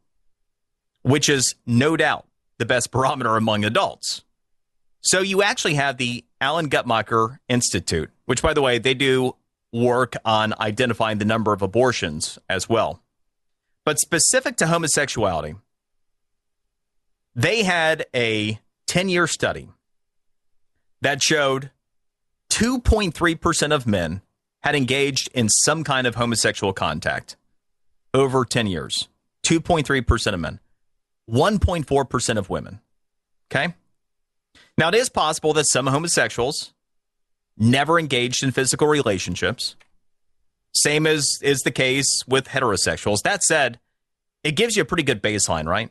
which is no doubt the best barometer among adults. So you actually have the Alan Guttmacher Institute, which, by the way, they do work on identifying the number of abortions as well. But specific to homosexuality, they had a ten-year study that showed two point three percent of men had engaged in some kind of homosexual contact over ten years. two point three percent of men. one point four percent of women. Okay? Now, it is possible that some homosexuals never engaged in physical relationships. Same as is the case with heterosexuals. That said, it gives you a pretty good baseline, right?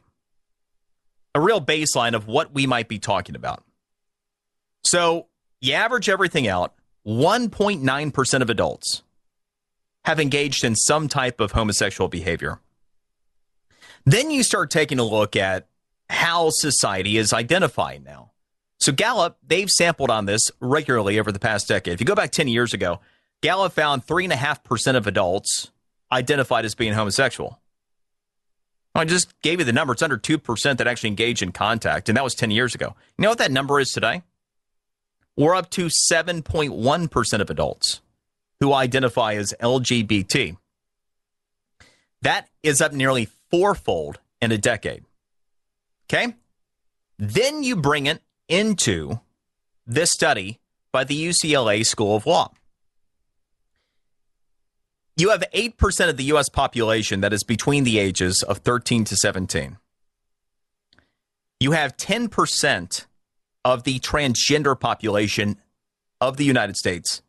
A real baseline of what we might be talking about. So you average everything out, one point nine percent of adults have engaged in some type of homosexual behavior. Then you start taking a look at how society is identifying now. So Gallup, they've sampled on this regularly over the past decade. If you go back ten years ago, Gallup found three point five percent of adults identified as being homosexual. I just gave you the number. It's under two percent that actually engage in contact, and that was ten years ago. You know what that number is today? We're up to seven point one percent of adults who identify as L G B T. That is up nearly fourfold in a decade. Okay? Then you bring it into this study by the U C L A School of Law. You have eight percent of the U S population that is between the ages of thirteen to seventeen. You have ten percent of the transgender population of the United States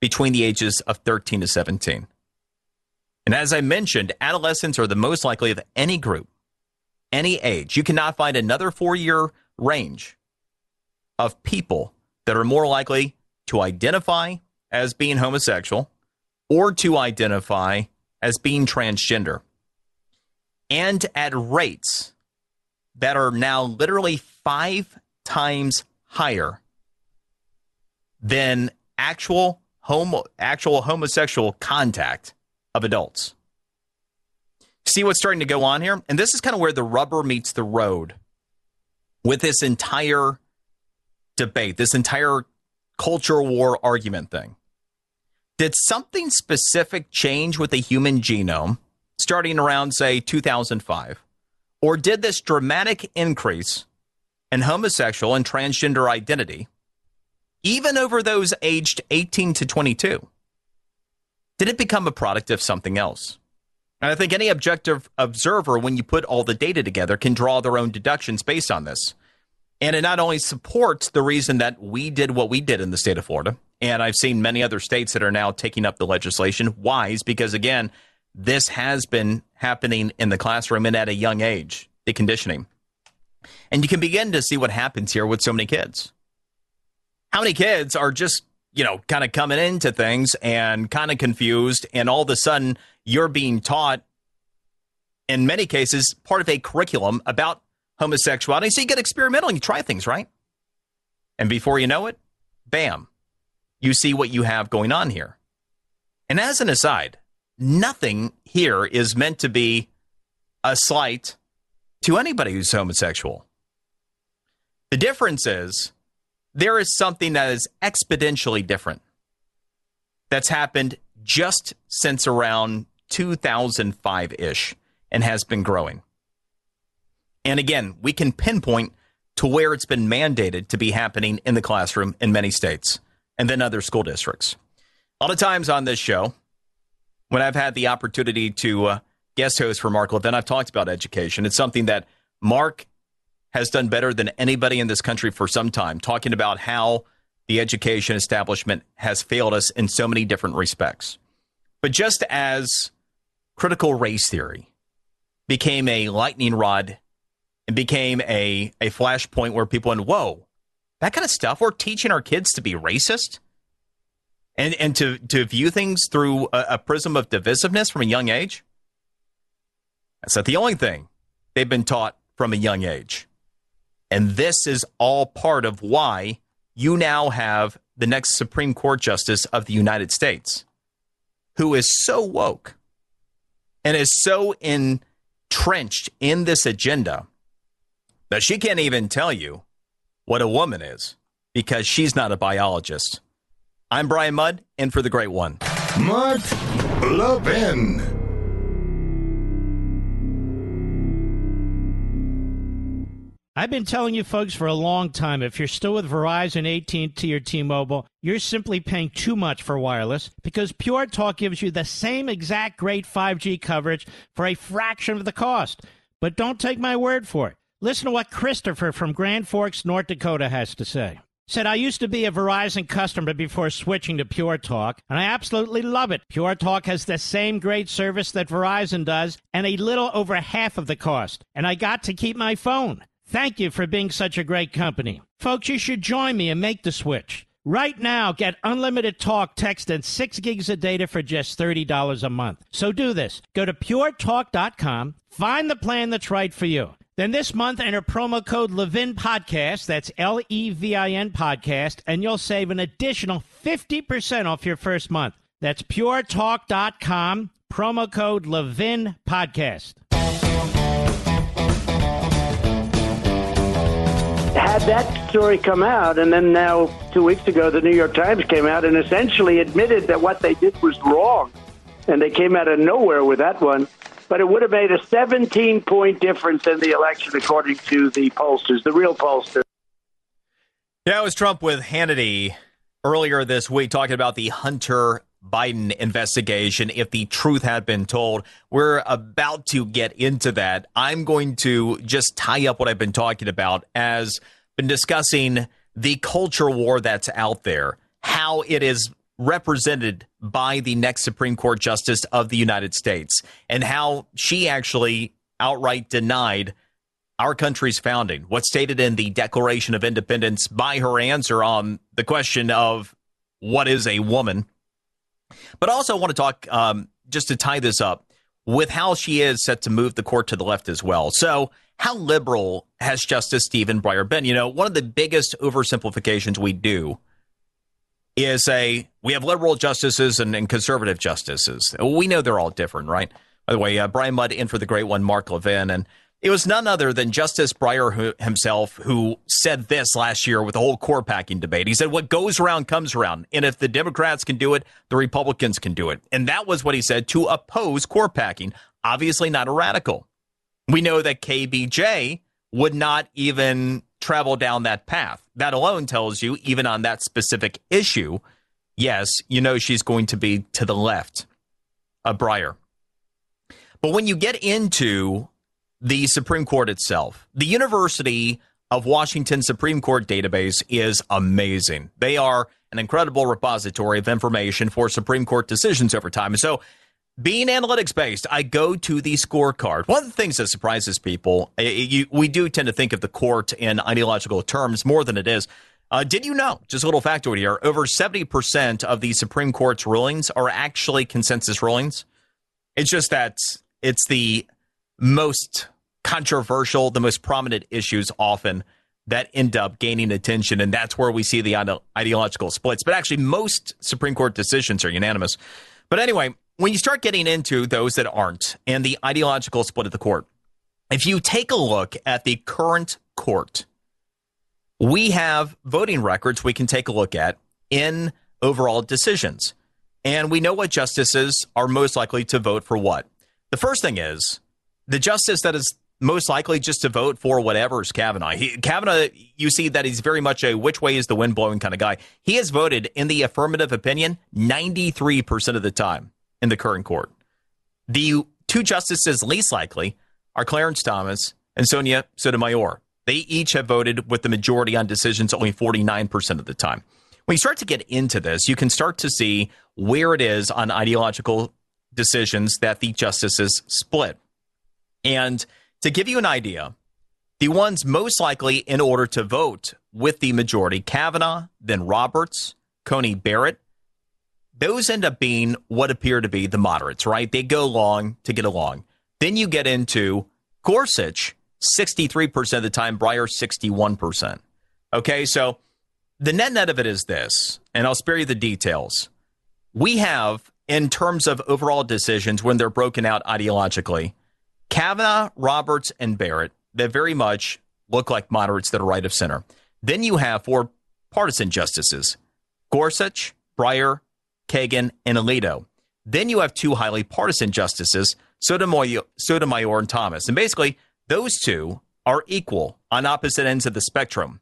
between the ages of thirteen to seventeen. And as I mentioned, adolescents are the most likely of any group, any age. You cannot find another four-year range of people that are more likely to identify as being homosexual or to identify as being transgender. and at rates that are now literally five times higher than actual homo, actual homosexual contact of adults. See what's starting to go on here? And this is kind of where the rubber meets the road with this entire debate, this entire culture war argument thing. Did something specific change with the human genome starting around, say, two thousand five? Or did this dramatic increase in homosexual and transgender identity, even over those aged eighteen to twenty-two, did it become a product of something else? And I think any objective observer, when you put all the data together, can draw their own deductions based on this. And it not only supports the reason that we did what we did in the state of Florida, and I've seen many other states that are now taking up the legislation. Why? Is because, again, this has been happening in the classroom and at a young age, the conditioning. And you can begin to see what happens here with so many kids. How many kids are just, you know, kind of coming into things and kind of confused, and all of a sudden you're being taught, in many cases, part of a curriculum about homosexuality. So you get experimental and you try things, right? And before you know it, bam, you see what you have going on here. And as an aside, nothing here is meant to be a slight to anybody who's homosexual. The difference is there is something that is exponentially different that's happened just since around two thousand five-ish and has been growing. And again, we can pinpoint to where it's been mandated to be happening in the classroom in many states and then other school districts. A lot of times on this show, when I've had the opportunity to uh, guest host for Mark Levin, I've talked about education. It's something that Mark has done better than anybody in this country for some time, talking about how the education establishment has failed us in so many different respects. But just as critical race theory became a lightning rod, it became a, a flashpoint where people went, whoa, that kind of stuff. We're teaching our kids to be racist and, and to, to view things through a, a prism of divisiveness from a young age. That's not the only thing they've been taught from a young age. And this is all part of why you now have the next Supreme Court Justice of the United States, who is so woke and is so entrenched in this agenda that she can't even tell you what a woman is because she's not a biologist. I'm Brian Mudd, in for the great one. Mark Levin. I've been telling you folks for a long time, if you're still with Verizon, A T and T, or T-Mobile, you're simply paying too much for wireless because Pure Talk gives you the same exact great five G coverage for a fraction of the cost. But don't take my word for it. Listen to what Christopher from Grand Forks, North Dakota has to say. Said, I used to be a Verizon customer before switching to Pure Talk, and I absolutely love it. Pure Talk has the same great service that Verizon does and a little over half of the cost. And I got to keep my phone. Thank you for being such a great company. Folks, you should join me and make the switch. Right now, get unlimited talk, text, and six gigs of data for just thirty dollars a month. So do this. Go to pure talk dot com, find the plan that's right for you. Then this month, enter promo code Levin Podcast, that's L E V I N Podcast, and you'll save an additional fifty percent off your first month. That's pure talk dot com, promo code Levin Podcast. Had that story come out, and then now two weeks ago, the New York Times came out and essentially admitted that what they did was wrong, and they came out of nowhere with that one. But it would have made a seventeen-point difference in the election, according to the pollsters, the real pollsters. Yeah, it was Trump with Hannity earlier this week talking about the Hunter Biden investigation, if the truth had been told. We're about to get into that. I'm going to just tie up what I've been talking about as been discussing the culture war that's out there, how it is represented by the next Supreme Court Justice of the United States, and how she actually outright denied our country's founding, what's stated in the Declaration of Independence, by her answer on the question of what is a woman. But also want to talk, um, just to tie this up, with how she is set to move the court to the left as well. So how liberal has Justice Stephen Breyer been? You know, one of the biggest oversimplifications we do is say we have liberal justices and, and conservative justices. We know they're all different, right? By the way, uh, Brian Mudd in for the great one, Mark Levin. And it was none other than Justice Breyer who, himself who said this last year with the whole core packing debate. He said, what goes around comes around. And if the Democrats can do it, the Republicans can do it. And that was what he said to oppose core packing. Obviously not a radical. We know that K B J would not even travel down that path. That alone tells you, even on that specific issue, yes, you know she's going to be to the left of Breyer. But when you get into the Supreme Court itself, the University of Washington Supreme Court database is amazing. They are an incredible repository of information for Supreme Court decisions over time. And so, being analytics-based, I go to the scorecard. One of the things that surprises people, it, you, we do tend to think of the court in ideological terms more than it is. Uh, did you know, just a little factoid here, over seventy percent of the Supreme Court's rulings are actually consensus rulings? It's just that it's the most controversial, the most prominent issues often that end up gaining attention, and that's where we see the ide- ideological splits. But actually, most Supreme Court decisions are unanimous. But anyway, when you start getting into those that aren't and the ideological split of the court, if you take a look at the current court, we have voting records we can take a look at in overall decisions. And we know what justices are most likely to vote for what. The first thing is the justice that is most likely just to vote for whatever is Kavanaugh. He, Kavanaugh, you see that he's very much a which way is the wind blowing kind of guy. He has voted in the affirmative opinion ninety-three percent of the time. In the current court, the two justices least likely are Clarence Thomas and Sonia Sotomayor. They each have voted with the majority on decisions only forty-nine percent of the time. When you start to get into this, you can start to see where it is on ideological decisions that the justices split. And to give you an idea, the ones most likely in order to vote with the majority, Kavanaugh, then Roberts, Coney Barrett, those end up being what appear to be the moderates, right? They go long to get along. Then you get into Gorsuch, sixty-three percent of the time, Breyer, sixty-one percent. Okay, so the net net of it is this, and I'll spare you the details. We have, in terms of overall decisions, when they're broken out ideologically, Kavanaugh, Roberts, and Barrett that very much look like moderates that are right of center. Then you have four partisan justices, Gorsuch, Breyer, Kagan, and Alito. Then you have two highly partisan justices, Sotomayor, Sotomayor and Thomas. And basically, those two are equal on opposite ends of the spectrum.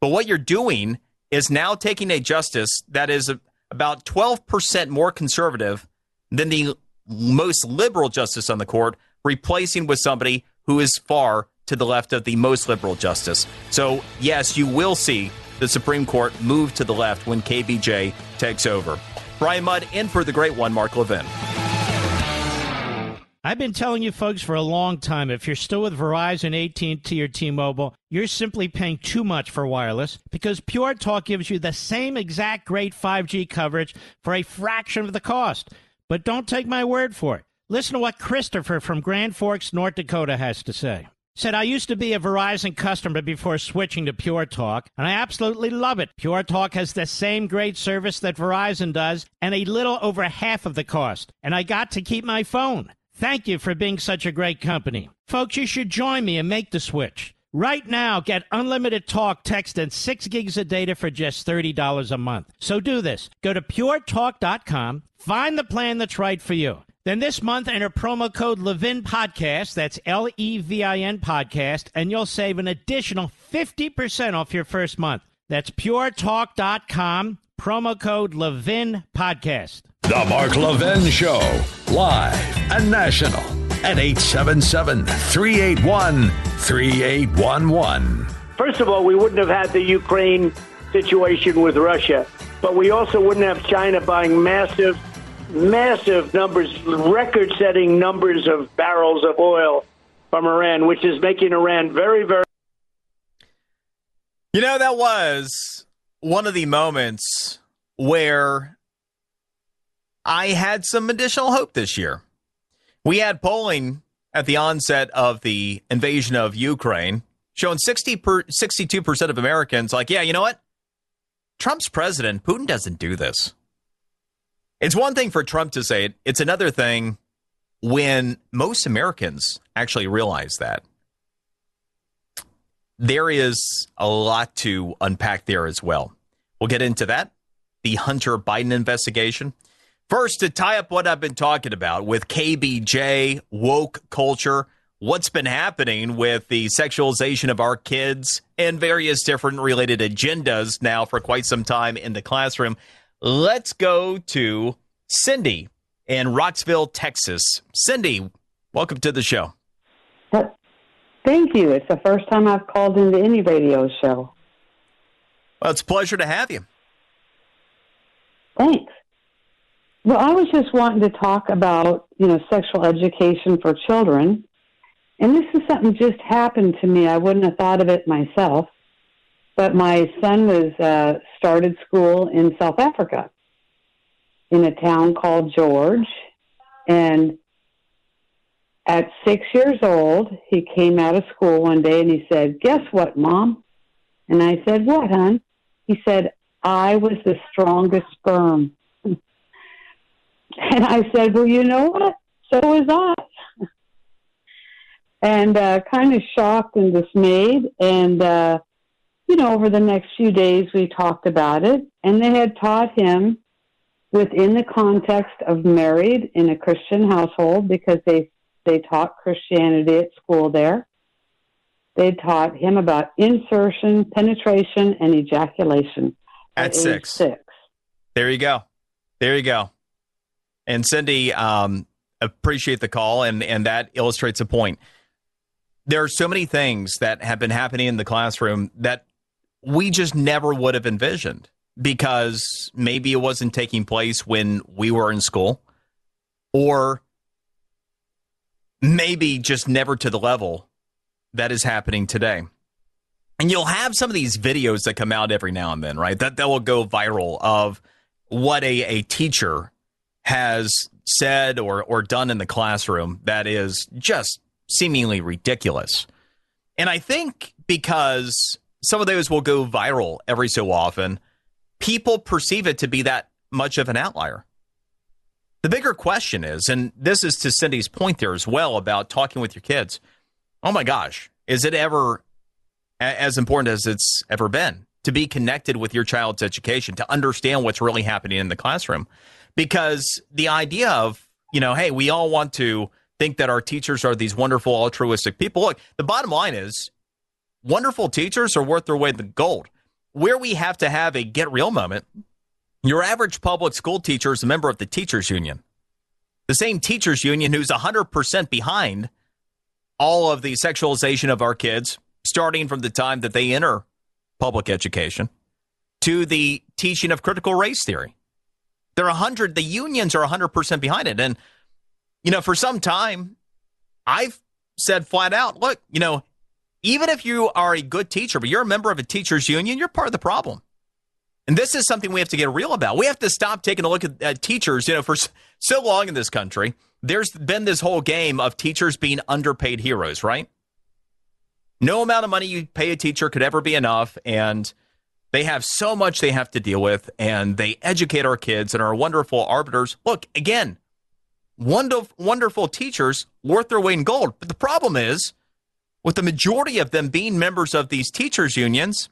But what you're doing is now taking a justice that is about twelve percent more conservative than the most liberal justice on the court, replacing with somebody who is far to the left of the most liberal justice. So, yes, you will see the Supreme Court move to the left when K B J takes over. Brian Mudd in for the great one, Mark Levin. I've been telling you folks for a long time, if you're still with Verizon, A T and T, or T-Mobile, you're simply paying too much for wireless because Pure Talk gives you the same exact great five G coverage for a fraction of the cost. But don't take my word for it. Listen to what Christopher from Grand Forks, North Dakota has to say. Said, I used to be a Verizon customer before switching to Pure Talk, and I absolutely love it. Pure Talk has the same great service that Verizon does and a little over half of the cost. And I got to keep my phone. Thank you for being such a great company. Folks, you should join me and make the switch. Right now, get unlimited talk, text, and six gigs of data for just thirty dollars a month. So do this. Go to pure talk dot com, find the plan that's right for you. Then this month, enter promo code Levin Podcast, that's L E V I N Podcast, and you'll save an additional fifty percent off your first month. That's pure talk dot com, promo code Levin Podcast. The Mark Levin Show, live and national at eight seven seven, three eight one, three eight one one. First of all, we wouldn't have had the Ukraine situation with Russia, but we also wouldn't have China buying massive Massive numbers, record-setting numbers of barrels of oil from Iran, which is making Iran very, very... You know, that was one of the moments where I had some additional hope this year. We had polling at the onset of the invasion of Ukraine showing sixty-two percent of Americans like, yeah, you know what? Trump's president. Putin doesn't do this. It's one thing for Trump to say it. It's another thing when most Americans actually realize that. There is a lot to unpack there as well. We'll get into that. The Hunter Biden investigation. First, to tie up what I've been talking about with K B J, woke culture, what's been happening with the sexualization of our kids and various different related agendas now for quite some time in the classroom. Let's go to Cindy in Rocksville, Texas. Cindy, welcome to the show. Thank you. It's the first time I've called into any radio show. Well, it's a pleasure to have you. Thanks. Well, I was just wanting to talk about, you know, sexual education for children. And this is something just happened to me. I wouldn't have thought of it myself. But my son was uh, started school in South Africa in a town called George. And at six years old, he came out of school one day and he said, "Guess what, Mom?" And I said, "What, hon?" He said, "I was the strongest sperm." And I said, "Well, you know what? So was I." And uh, kind of shocked and dismayed. And, uh, you know, over the next few days, we talked about it. And they had taught him within the context of married in a Christian household, because they, they taught Christianity at school there. They taught him about insertion, penetration, and ejaculation. At six. six. There you go. There you go. And Cindy, um, appreciate the call, and, and that illustrates a point. There are so many things that have been happening in the classroom that we just never would have envisioned, because maybe it wasn't taking place when we were in school, or maybe just never to the level that is happening today. And you'll have some of these videos that come out every now and then, right? That that will go viral of what a, a teacher has said or or done in the classroom that is just seemingly ridiculous. And I think because some of those will go viral every so often, people perceive it to be that much of an outlier. The bigger question is, and this is to Cindy's point there as well about talking with your kids, oh my gosh, is it ever as important as it's ever been to be connected with your child's education, to understand what's really happening in the classroom? Because the idea of, you know, hey, we all want to think that our teachers are these wonderful, altruistic people. Look, the bottom line is wonderful teachers are worth their weight in gold. Where we have to have a get real moment, your average public school teacher is a member of the teachers union, the same teachers union who's one hundred percent behind all of the sexualization of our kids, starting from the time that they enter public education to the teaching of critical race theory. They're one hundred, the unions are one hundred percent behind it. And, you know, for some time, I've said flat out, look, you know, even if you are a good teacher, but you're a member of a teachers union, you're part of the problem. And this is something we have to get real about. We have to stop taking a look at, at teachers. You know, for so long in this country, there's been this whole game of teachers being underpaid heroes, right? No amount of money you pay a teacher could ever be enough, and they have so much they have to deal with, and they educate our kids and are wonderful arbiters. Look, again, wonderful, wonderful teachers worth their weight in gold. But the problem is, with the majority of them being members of these teachers' unions,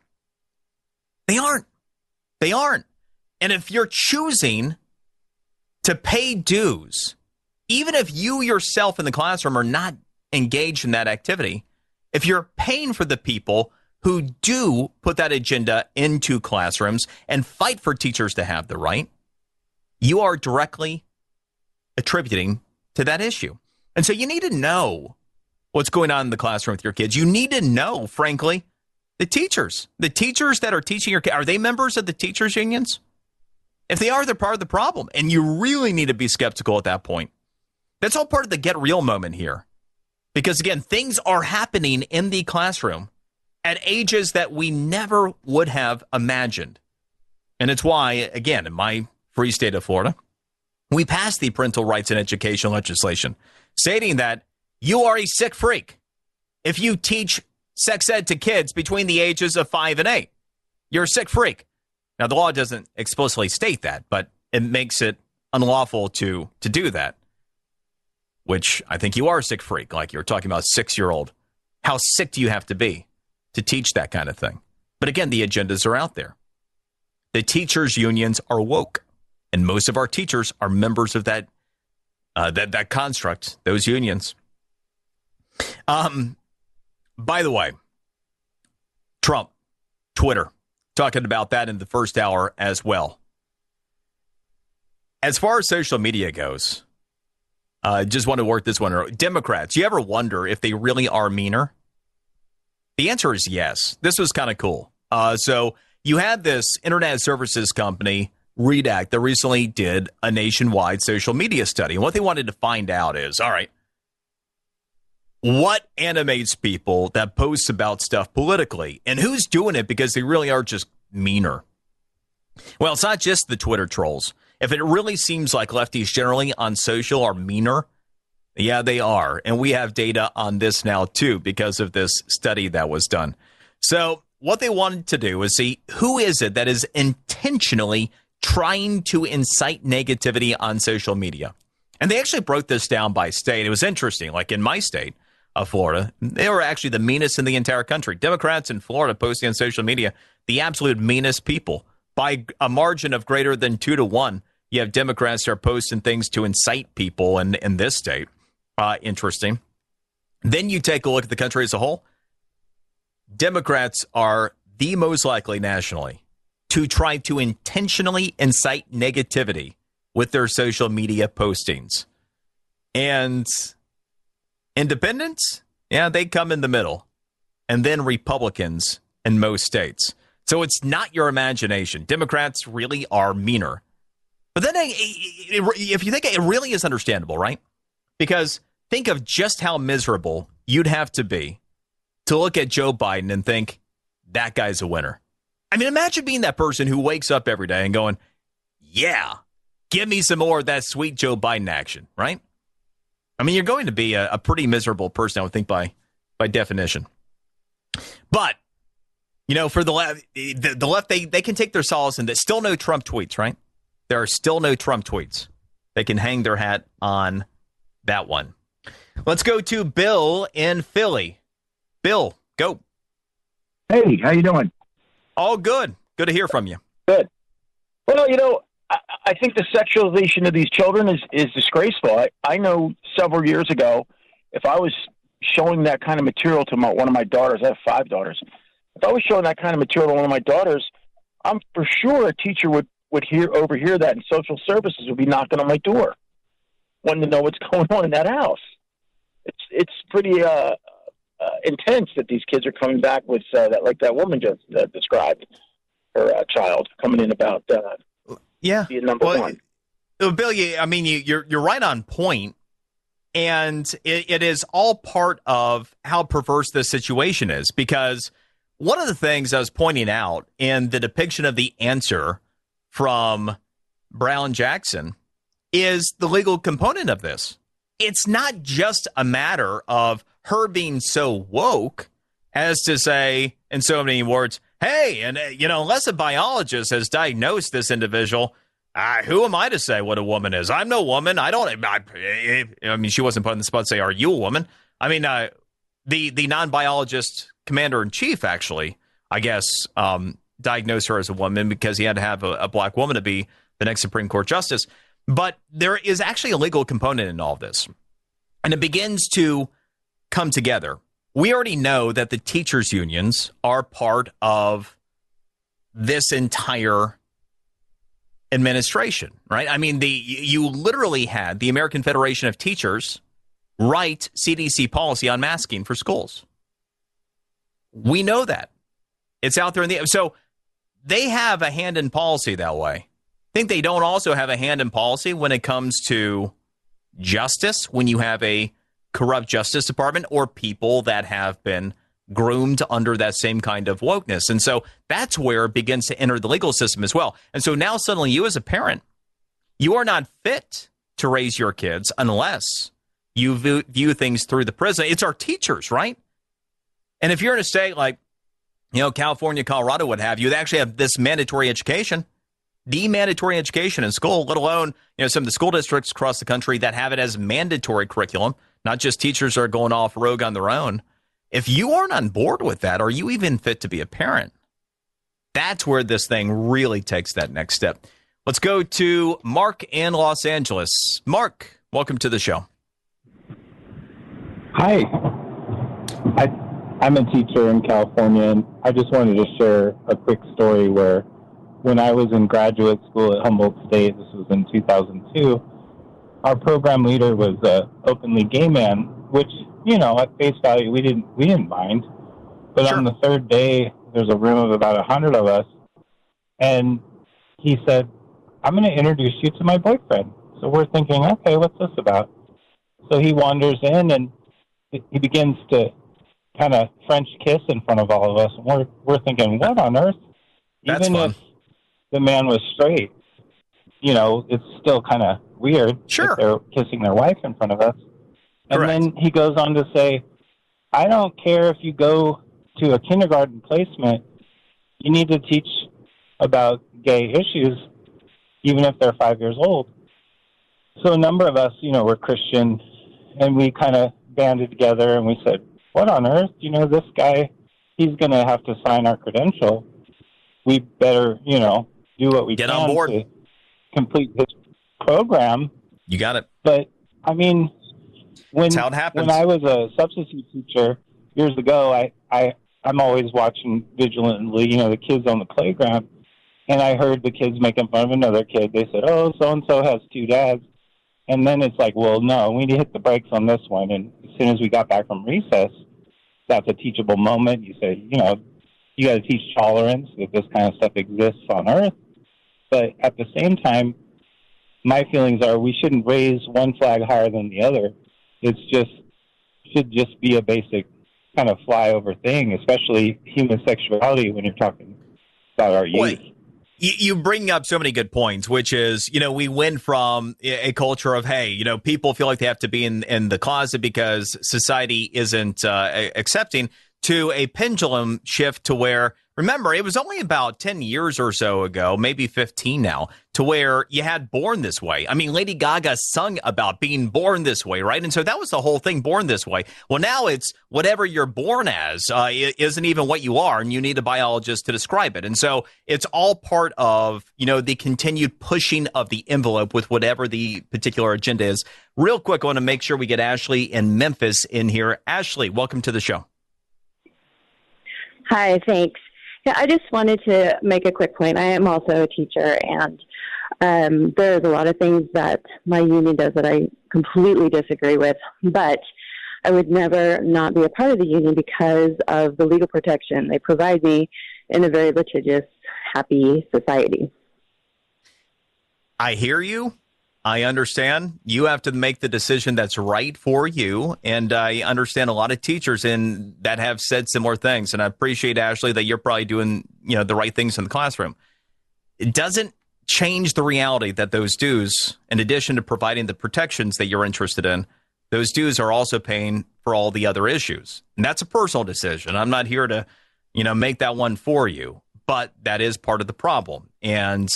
they aren't. They aren't. And if you're choosing to pay dues, even if you yourself in the classroom are not engaged in that activity, if you're paying for the people who do put that agenda into classrooms and fight for teachers to have the right, you are directly attributing to that issue. And so you need to know what's going on in the classroom with your kids. You need to know, frankly, the teachers. The teachers that are teaching your kids, are they members of the teachers' unions? If they are, they're part of the problem. And you really need to be skeptical at that point. That's all part of the get real moment here. Because, again, things are happening in the classroom at ages that we never would have imagined. And it's why, again, in my free state of Florida, we passed the parental rights in education legislation stating that you are a sick freak if you teach sex ed to kids between the ages of five and eight. You're a sick freak. Now, the law doesn't explicitly state that, but it makes it unlawful to to do that, which I think you are a sick freak. Like you're talking about a six-year-old. How sick do you have to be to teach that kind of thing? But again, the agendas are out there. The teachers' unions are woke, and most of our teachers are members of that uh, that that construct, those unions. Um, by the way, Trump, Twitter, talking about that in the first hour as well. As far as social media goes, I uh, just want to work this one out. Democrats, you ever wonder if they really are meaner? The answer is yes. This was kind of cool. Uh, so you had this internet services company, Redact, that recently did a nationwide social media study. And what they wanted to find out is, all right, what animates people that post about stuff politically? And who's doing it because they really are just meaner? Well, it's not just the Twitter trolls. If it really seems like lefties generally on social are meaner, yeah, they are. And we have data on this now, too, because of this study that was done. So what they wanted to do is see who is it that is intentionally trying to incite negativity on social media. And they actually broke this down by state. It was interesting. Like in my state of Florida, they were actually the meanest in the entire country. Democrats in Florida posting on social media, the absolute meanest people. By a margin of greater than two to one, you have Democrats who are posting things to incite people in, in this state. Uh, interesting. Then you take a look at the country as a whole. Democrats are the most likely nationally to try to intentionally incite negativity with their social media postings. And independents, yeah, they come in the middle. And then Republicans in most states. So it's not your imagination. Democrats really are meaner. But then it, it, it, if you think it, it really is understandable, right? Because think of just how miserable you'd have to be to look at Joe Biden and think that guy's a winner. I mean, imagine being that person who wakes up every day and going, yeah, give me some more of that sweet Joe Biden action, right? I mean, you're going to be a, a pretty miserable person, I would think, by by definition. But you know, for the left, the, the left, they, they can take their solace in that. Still no Trump tweets, right? There are still no Trump tweets. They can hang their hat on that one. Let's go to Bill in Philly. Bill, go. Hey, how you doing? All good. Good to hear from you. Good. Well, you know, I, I think the sexualization of these children is, is disgraceful. I, I know several years ago, if I was showing that kind of material to my, one of my daughters, I have five daughters, if I was showing that kind of material to one of my daughters, I'm for sure a teacher would, would hear overhear that, and social services would be knocking on my door, wanting to know what's going on in that house. It's it's pretty uh, uh, intense that these kids are coming back with uh, that, like that woman just uh, described, her uh, child coming in about uh, yeah being number well, one. Bill, you, I mean, you, you're you're right on point, and it, it is all part of how perverse this situation is because. One of the things I was pointing out in the depiction of the answer from Brown Jackson is the legal component of this. It's not just a matter of her being so woke as to say, in so many words, hey, and, you know, unless a biologist has diagnosed this individual, uh, who am I to say what a woman is? I'm no woman. I don't. I, I mean, she wasn't put in the spot to say, are you a woman? I mean, uh, the, the non-biologist commander-in-chief, actually, I guess, um, diagnosed her as a woman because he had to have a, a black woman to be the next Supreme Court justice. But there is actually a legal component in all of this, and it begins to come together. We already know that the teachers' unions are part of this entire administration, right? I mean, the you literally had the American Federation of Teachers write C D C policy on masking for schools. We know that it's out there in the so they have a hand in policy that way. I think they don't also have a hand in policy when it comes to justice, when you have a corrupt Justice Department or people that have been groomed under that same kind of wokeness. And so that's where it begins to enter the legal system as well. And so now suddenly you as a parent, you are not fit to raise your kids unless You view, view things through the prism. It's our teachers, right? And if you're in a state like, you know, California, Colorado, what have you, they actually have this mandatory education, the mandatory education in school, let alone, you know, some of the school districts across the country that have it as mandatory curriculum, not just teachers are going off rogue on their own. If you aren't on board with that, are you even fit to be a parent? That's where this thing really takes that next step. Let's go to Mark in Los Angeles. Mark, welcome to the show. Hi. I- I'm a teacher in California, and I just wanted to share a quick story where when I was in graduate school at Humboldt State, this was in two thousand two, our program leader was a openly gay man, which, you know, at face value, we didn't we didn't mind. But sure. On the third day, there's a room of about one hundred of us, and he said, I'm going to introduce you to my boyfriend. So we're thinking, okay, what's this about? So he wanders in, and he begins to kind of French kiss in front of all of us, and we're we're thinking, what on earth? That's even fun. If the man was straight, you know, it's still kind of weird. Sure, if they're kissing their wife in front of us. And correct. Then he goes on to say, I don't care if you go to a kindergarten placement, you need to teach about gay issues, even if they're five years old. So a number of us, you know, were Christian, and we kind of banded together, and we said, what on earth? You know, this guy, he's going to have to sign our credential. We better, you know, do what we Get can on board. To complete this program. You got it. But, I mean, when when I was a substitute teacher years ago, I, I, I'm always watching vigilantly, you know, the kids on the playground. And I heard the kids making fun of another kid. They said, oh, so-and-so has two dads. And then it's like, well, no, we need to hit the brakes on this one. And as soon as we got back from recess, that's a teachable moment. You say, you know, you got to teach tolerance, that this kind of stuff exists on Earth. But at the same time, my feelings are we shouldn't raise one flag higher than the other. It's just should just be a basic kind of flyover thing, especially human sexuality when you're talking about our youth. Boy, you bring up so many good points, which is, you know, we went from a culture of, hey, you know, people feel like they have to be in, in the closet because society isn't uh, accepting, to a pendulum shift to where, remember, it was only about ten years or so ago, maybe fifteen now, to where you had Born This Way. I mean, Lady Gaga sung about being born this way, right? And so that was the whole thing, Born This Way. Well, now it's whatever you're born as uh, isn't even what you are, and you need a biologist to describe it. And so it's all part of, you know, the continued pushing of the envelope with whatever the particular agenda is. Real quick, I want to make sure we get Ashley in Memphis in here. Ashley, welcome to the show. Hi, thanks. Yeah, I just wanted to make a quick point. I am also a teacher, and um, there's a lot of things that my union does that I completely disagree with, but I would never not be a part of the union because of the legal protection they provide me in a very litigious, happy society. I hear you. I understand you have to make the decision that's right for you. And I understand a lot of teachers in that have said similar things. And I appreciate, Ashley, that you're probably doing, you know, the right things in the classroom. It doesn't change the reality that those dues, in addition to providing the protections that you're interested in, those dues are also paying for all the other issues. And that's a personal decision. I'm not here to, you know, make that one for you. But that is part of the problem. And,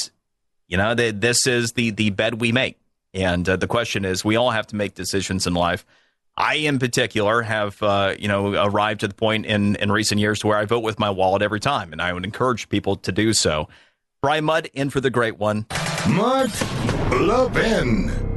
you know, the, this is the the bed we make. And uh, the question is, we all have to make decisions in life. I, in particular, have, uh, you know, arrived to the point in, in recent years to where I vote with my wallet every time. And I would encourage people to do so. Brian Mudd in for the great one. Mark Levin.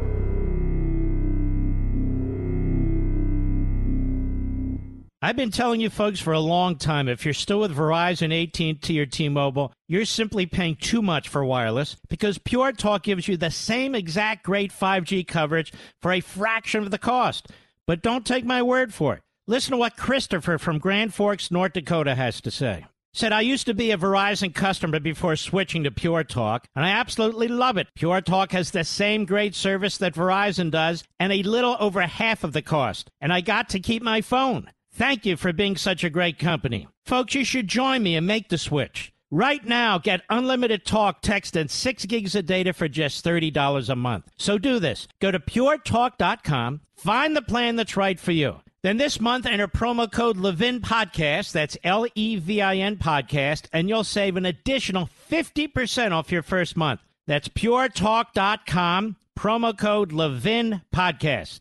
I've been telling you folks for a long time, if you're still with Verizon, A T and T, or T-Mobile, you're simply paying too much for wireless because Pure Talk gives you the same exact great five G coverage for a fraction of the cost. But don't take my word for it. Listen to what Christopher from Grand Forks, North Dakota has to say. Said, I used to be a Verizon customer before switching to Pure Talk, and I absolutely love it. Pure Talk has the same great service that Verizon does and a little over half of the cost. And I got to keep my phone. Thank you for being such a great company. Folks, you should join me and make the switch. Right now, get unlimited talk, text, and six gigs of data for just thirty dollars a month. So do this. Go to pure talk dot com, find the plan that's right for you. Then this month, enter promo code Levin Podcast, that's L E V I N Podcast, and you'll save an additional fifty percent off your first month. That's pure talk dot com, promo code Levin Podcast.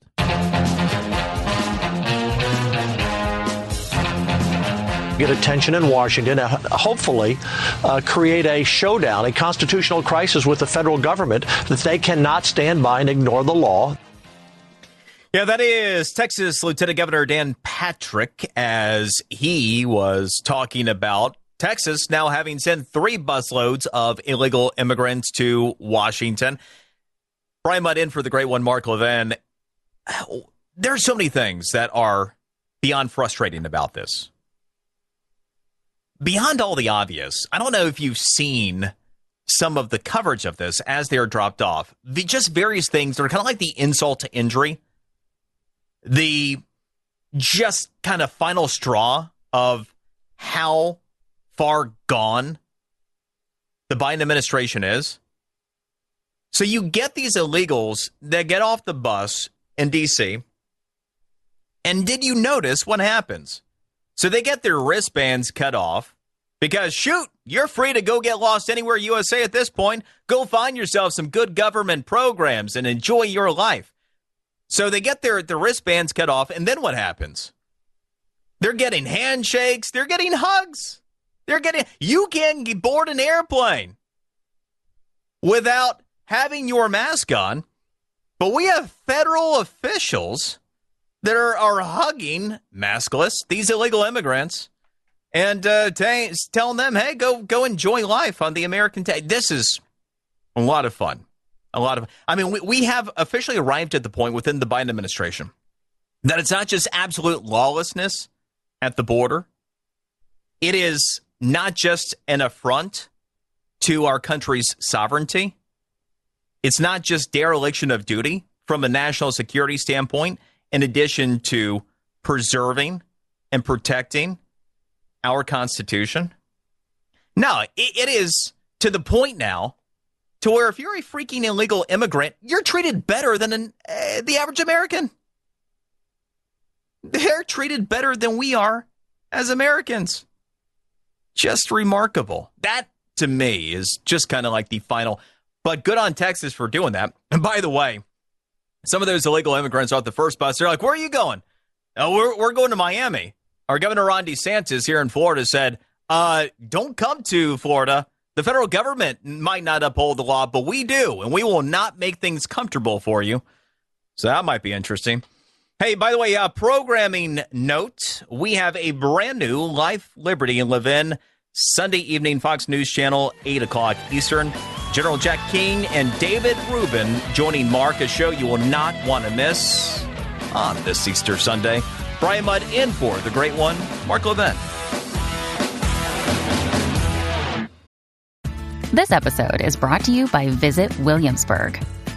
Get attention in Washington and hopefully uh, create a showdown, a constitutional crisis with the federal government that they cannot stand by and ignore the law. Yeah, that is Texas Lieutenant Governor Dan Patrick as he was talking about Texas now having sent three busloads of illegal immigrants to Washington. Brian Mudd in for the great one, Mark Levin. There's so many things that are beyond frustrating about this. Beyond all the obvious, I don't know if you've seen some of the coverage of this as they're dropped off. The just various things that are kind of like the insult to injury, the just kind of final straw of how far gone the Biden administration is. So you get these illegals that get off the bus in D C, and did you notice what happens? So they get their wristbands cut off because, shoot, you're free to go get lost anywhere U S A at this point. Go find yourself some good government programs and enjoy your life. So they get their, their wristbands cut off, and then what happens? They're getting handshakes. They're getting hugs. They're getting you can board an airplane without having your mask on, but we have federal officials that are, are hugging maskless, these illegal immigrants, and uh, t- telling them, hey, go go enjoy life on the American tag. This is a lot of fun. A lot of, I mean, we, we have officially arrived at the point within the Biden administration that it's not just absolute lawlessness at the border. It is not just an affront to our country's sovereignty. It's not just dereliction of duty from a national security standpoint, in addition to preserving and protecting our Constitution. No, it, it is to the point now to where if you're a freaking illegal immigrant, you're treated better than an, uh, the average American. They're treated better than we are as Americans. Just remarkable. That, to me, is just kind of like the final. But good on Texas for doing that. And by the way, some of those illegal immigrants off the first bus, they're like, where are you going? Oh, we're, we're going to Miami. Our Governor Ron DeSantis here in Florida said, uh, don't come to Florida. The federal government might not uphold the law, but we do, and we will not make things comfortable for you. So that might be interesting. Hey, by the way, uh, programming note, we have a brand new Life, Liberty, and Levin Sunday evening, Fox News Channel, eight o'clock Eastern. General Jack King and David Rubin joining Mark, a show you will not want to miss on this Easter Sunday. Brian Mudd in for the great one, Mark Levin. This episode is brought to you by Visit Williamsburg.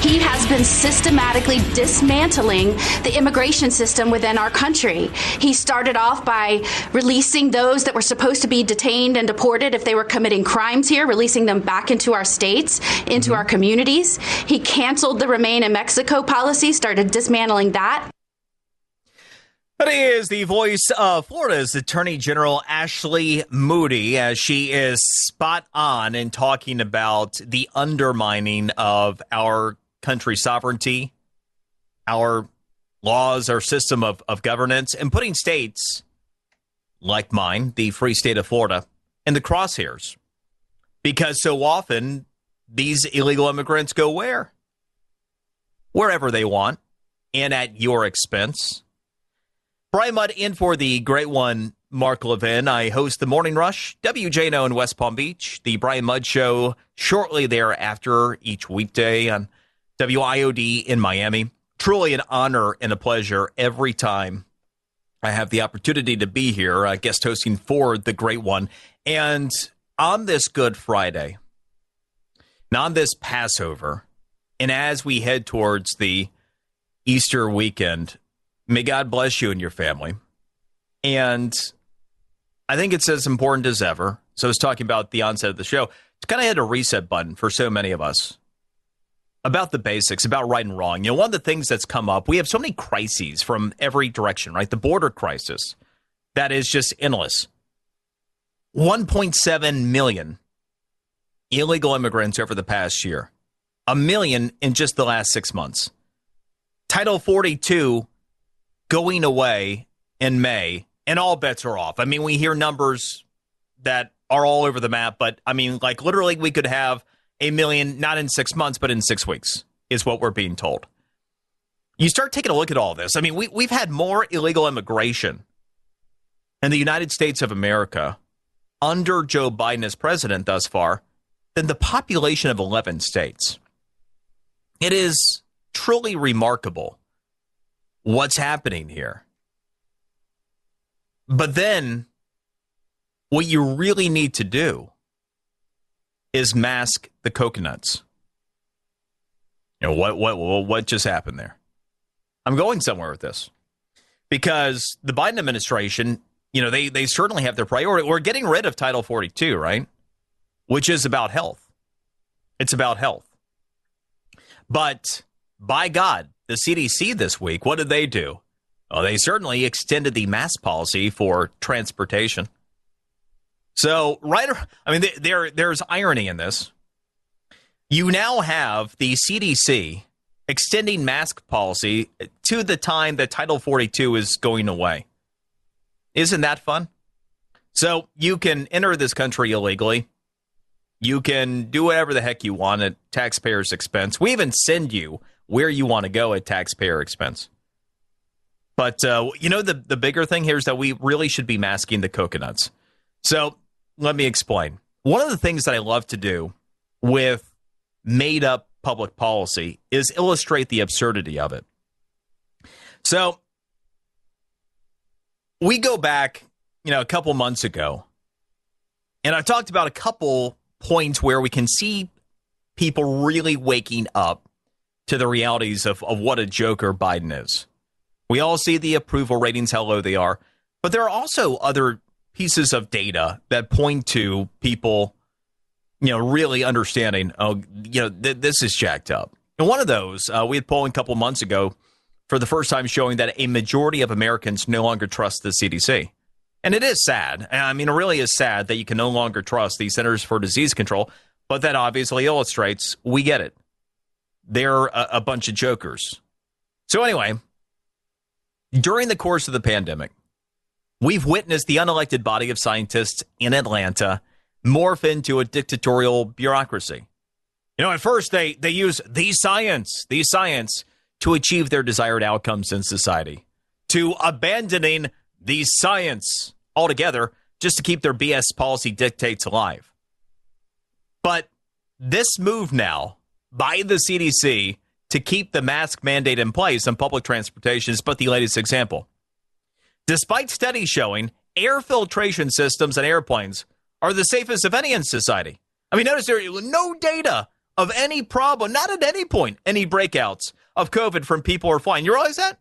He has been systematically dismantling the immigration system within our country. He started off by releasing those that were supposed to be detained and deported if they were committing crimes here, releasing them back into our states, into our communities. He canceled the Remain in Mexico policy, started dismantling that. That is the voice of Florida's Attorney General Ashley Moody, as she is spot on in talking about the undermining of our country's sovereignty, our laws, our system of, of governance, and putting states like mine, the free state of Florida, in the crosshairs. Because so often these illegal immigrants go where? Wherever they want, and at your expense. Brian Mudd in for the great one, Mark Levin. I host the Morning Rush, W J N O in West Palm Beach, the Brian Mudd Show shortly thereafter each weekday on W I O D in Miami. Truly an honor and a pleasure every time I have the opportunity to be here, uh, guest hosting for the great one. And on this Good Friday, and on this Passover, and as we head towards the Easter weekend, may God bless you and your family. And I think it's as important as ever. So I was talking about the onset of the show. It's kind of had a reset button for so many of us about the basics, about right and wrong. You know, one of the things that's come up, we have so many crises from every direction, right? The border crisis that is just endless. one point seven million illegal immigrants over the past year, a million in just the last six months. Title forty-two going away in May, and all bets are off. I mean, we hear numbers that are all over the map, but I mean, like literally we could have a million, not in six months, but in six weeks is what we're being told. You start taking a look at all this. I mean, we, we've had more illegal immigration in the United States of America under Joe Biden as president thus far than the population of eleven states. It is truly remarkable what's happening here. But then what you really need to do is mask the coconuts. You know, what, what, what just happened there? I'm going somewhere with this because the Biden administration, you know, they, they certainly have their priority. We're getting rid of Title forty-two, right? Which is about health. It's about health. But by God, the C D C this week, what did they do? Well, they certainly extended the mask policy for transportation. So, right, I mean, there there's irony in this. You now have the C D C extending mask policy to the time that Title forty-two is going away. Isn't that fun? So, you can enter this country illegally. You can do whatever the heck you want at taxpayers' expense. We even send you where you want to go at taxpayer expense. But, uh, you know, the, the bigger thing here is that we really should be masking the coconuts. So, let me explain. One of the things that I love to do with made-up public policy is illustrate the absurdity of it. So, we go back, you know, a couple months ago, and I talked about a couple points where we can see people really waking up to the realities of, of what a joker Biden is. We all see the approval ratings, how low they are, but there are also other pieces of data that point to people, you know, really understanding, oh, you know, th- this is jacked up. And one of those, uh, we had polling a couple months ago for the first time showing that a majority of Americans no longer trust the C D C. And it is sad. I mean, it really is sad that you can no longer trust the Centers for Disease Control, but that obviously illustrates, we get it. They're a, a bunch of jokers. So anyway, during the course of the pandemic, we've witnessed the unelected body of scientists in Atlanta morph into a dictatorial bureaucracy. You know, at first they, they use the science, the science to achieve their desired outcomes in society, to abandoning the science altogether just to keep their B S policy dictates alive. But this move now by the C D C to keep the mask mandate in place on public transportation is but the latest example. Despite studies showing air filtration systems and airplanes are the safest of any in society. I mean, notice there are no data of any problem, not at any point, any breakouts of COVID from people who are flying. You realize that?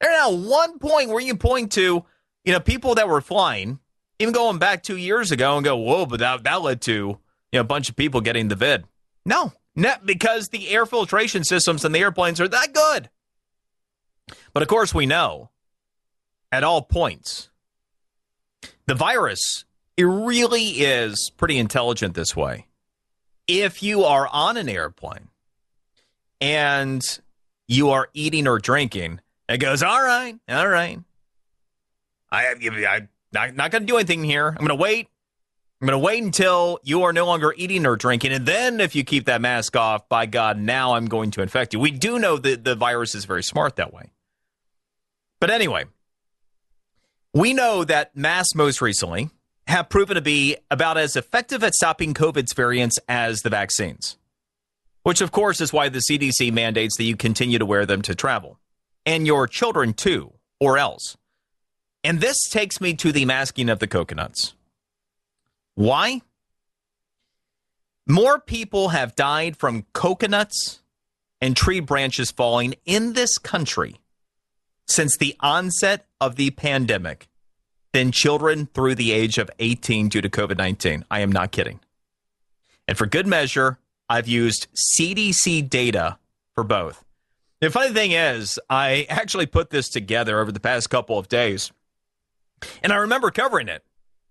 There's not one point where you point to, you know, people that were flying, even going back two years ago and go, whoa, but that, that led to, you know, a bunch of people getting the vid. No, not because the air filtration systems and the airplanes are that good. But of course, we know at all points, the virus, it really is pretty intelligent this way. If you are on an airplane and you are eating or drinking, it goes, all right, all right. I, I, I'm not going to do anything here. I'm going to wait. I'm going to wait until you are no longer eating or drinking. And then if you keep that mask off, by God, now I'm going to infect you. We do know that the virus is very smart that way. But anyway, we know that masks most recently have proven to be about as effective at stopping COVID's variants as the vaccines, which, of course, is why the C D C mandates that you continue to wear them to travel, and your children, too, or else. And this takes me to the masking of the coconuts. Why? More people have died from coconuts and tree branches falling in this country since the onset of the pandemic than children through the age of eighteen due to COVID nineteen. I am not kidding. And for good measure, I've used C D C data for both. The funny thing is, I actually put this together over the past couple of days, and I remember covering it.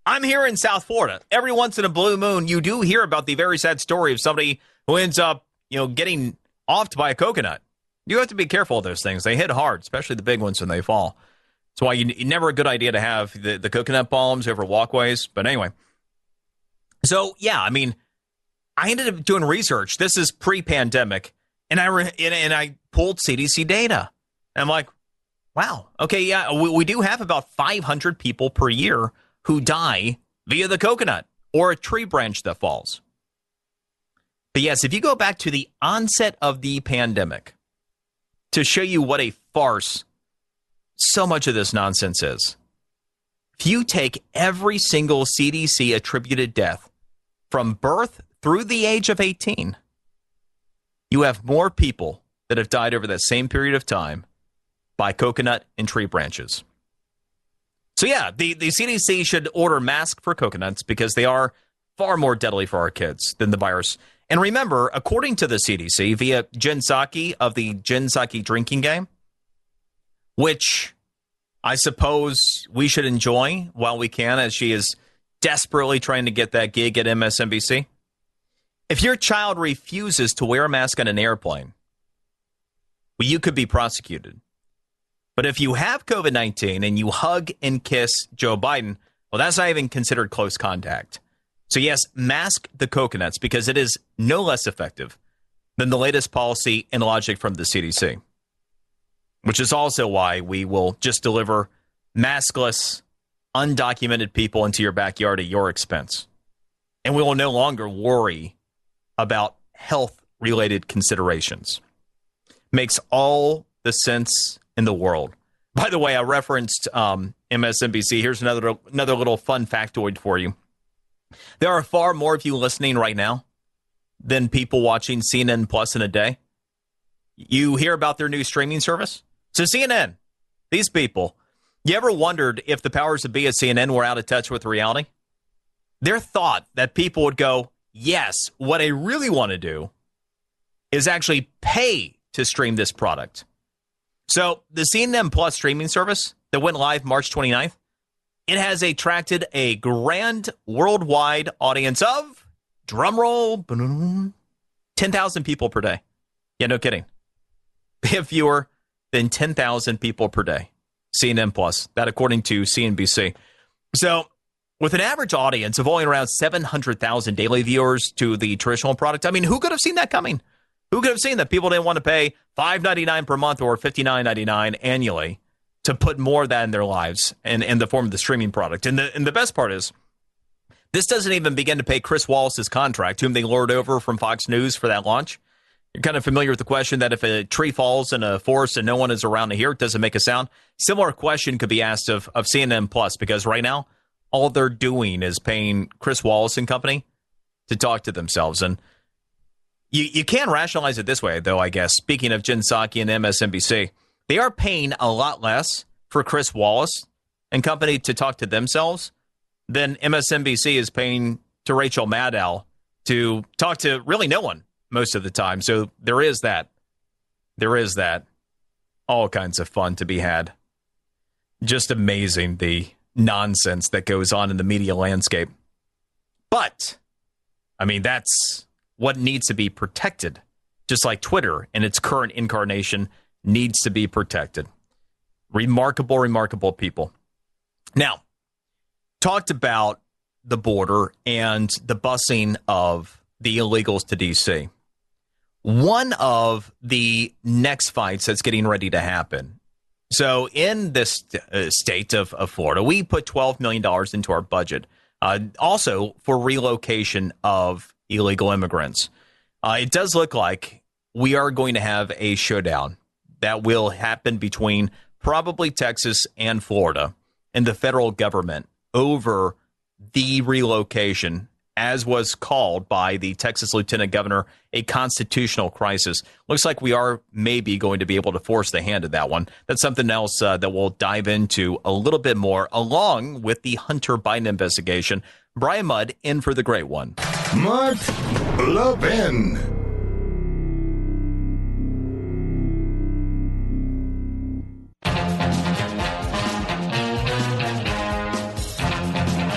I'm here in South Florida. Every once in a blue moon, you do hear about the very sad story of somebody who ends up, you know, getting offed by a coconut. You have to be careful of those things. They hit hard, especially the big ones when they fall. That's why you, never a good idea to have the, the coconut palms over walkways. But anyway, so, yeah, I mean, I ended up doing research. This is pre-pandemic, and I re- and, and I pulled C D C data. And I'm like, wow, okay, yeah, we, we do have about five hundred people per year who die via the coconut or a tree branch that falls. But yes, if you go back to the onset of the pandemic to show you what a farce so much of this nonsense is, if you take every single C D C attributed death from birth through the age of eighteen, you have more people that have died over that same period of time by coconut and tree branches. So yeah, the, the C D C should order masks for coconuts because they are far more deadly for our kids than the virus. And remember, according to the C D C, via Jen Psaki of the Jen Psaki drinking game, which I suppose we should enjoy while we can, as she is desperately trying to get that gig at M S N B C. If your child refuses to wear a mask on an airplane, well, you could be prosecuted. But if you have COVID nineteen and you hug and kiss Joe Biden, well, that's not even considered close contact. So yes, mask the coconuts because it is no less effective than the latest policy and logic from the C D C, which is also why we will just deliver maskless, undocumented people into your backyard at your expense. And we will no longer worry about health-related considerations. Makes all the sense in the world. By the way, I referenced um, M S N B C. Here's another another little fun factoid for you. There are far more of you listening right now than people watching C N N Plus in a day. You hear about their new streaming service? So C N N, these people, you ever wondered if the powers that be at C N N were out of touch with reality? Their thought that people would go, yes, what I really want to do is actually pay to stream this product. So the C N N Plus streaming service that went live March twenty-ninth, it has attracted a grand worldwide audience of, drumroll, ten thousand people per day. Yeah, no kidding. They have fewer than ten thousand people per day. C N N Plus, that according to C N B C. So with an average audience of only around seven hundred thousand daily viewers to the traditional product, I mean, who could have seen that coming? Who could have seen that people didn't want to pay five dollars and ninety-nine cents per month or fifty-nine dollars and ninety-nine cents annually to put more of that in their lives and in the form of the streaming product? And the, and the best part is this doesn't even begin to pay Chris Wallace's contract, whom they lured over from Fox News for that launch. You're kind of familiar with the question that if a tree falls in a forest and no one is around to hear it, does it make a sound? Similar question could be asked of, of C N N Plus, because right now all they're doing is paying Chris Wallace and company to talk to themselves. And you, you can rationalize it this way, though, I guess. Speaking of Jen Psaki and M S N B C, they are paying a lot less for Chris Wallace and company to talk to themselves than M S N B C is paying to Rachel Maddow to talk to really no one most of the time. So there is that. There is that. All kinds of fun to be had. Just amazing, the nonsense that goes on in the media landscape. But, I mean, that's what needs to be protected. Just like Twitter in its current incarnation needs to be protected. Remarkable, remarkable people. Now, talked about the border and the busing of the illegals to D C. One of the next fights that's getting ready to happen. So in this uh, state of, of Florida, we put twelve million dollars into our budget, uh, also for relocation of illegal immigrants. Uh, it does look like we are going to have a showdown that will happen between probably Texas and Florida and the federal government over the relocation, as was called by the Texas Lieutenant Governor, a constitutional crisis. Looks like we are maybe going to be able to force the hand of that one. That's something else uh, that we'll dive into a little bit more, along with the Hunter Biden investigation. Brian Mudd in for the great one. Mark Levin.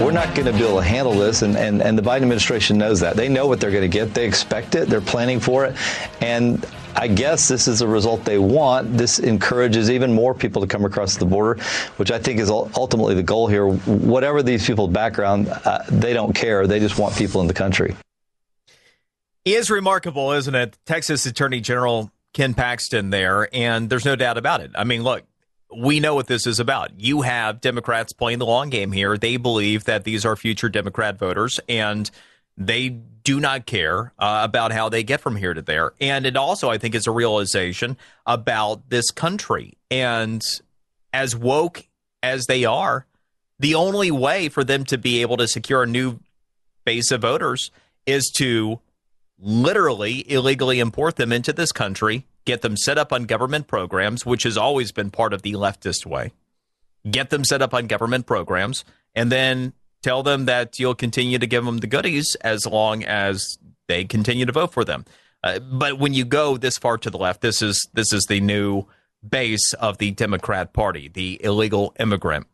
We're not going to be able to handle this, and, and, and the Biden administration knows that. They know what they're going to get. They expect it. They're planning for it. And I guess this is the result they want. This encourages even more people to come across the border, which I think is ultimately the goal here. Whatever these people's background, uh, they don't care. They just want people in the country. It is remarkable, isn't it? Texas Attorney General Ken Paxton there, and there's no doubt about it. I mean, look. We know what this is about. You have Democrats playing the long game here. They believe that these are future Democrat voters, and they do not care uh, about how they get from here to there. And it also, I think, is a realization about this country. And as woke as they are, the only way for them to be able to secure a new base of voters is to literally illegally import them into this country, get them set up on government programs, which has always been part of the leftist way, get them set up on government programs, and then tell them that you'll continue to give them the goodies as long as they continue to vote for them. Uh, but when you go this far to the left, this is this is the new base of the Democrat Party, the illegal immigrant.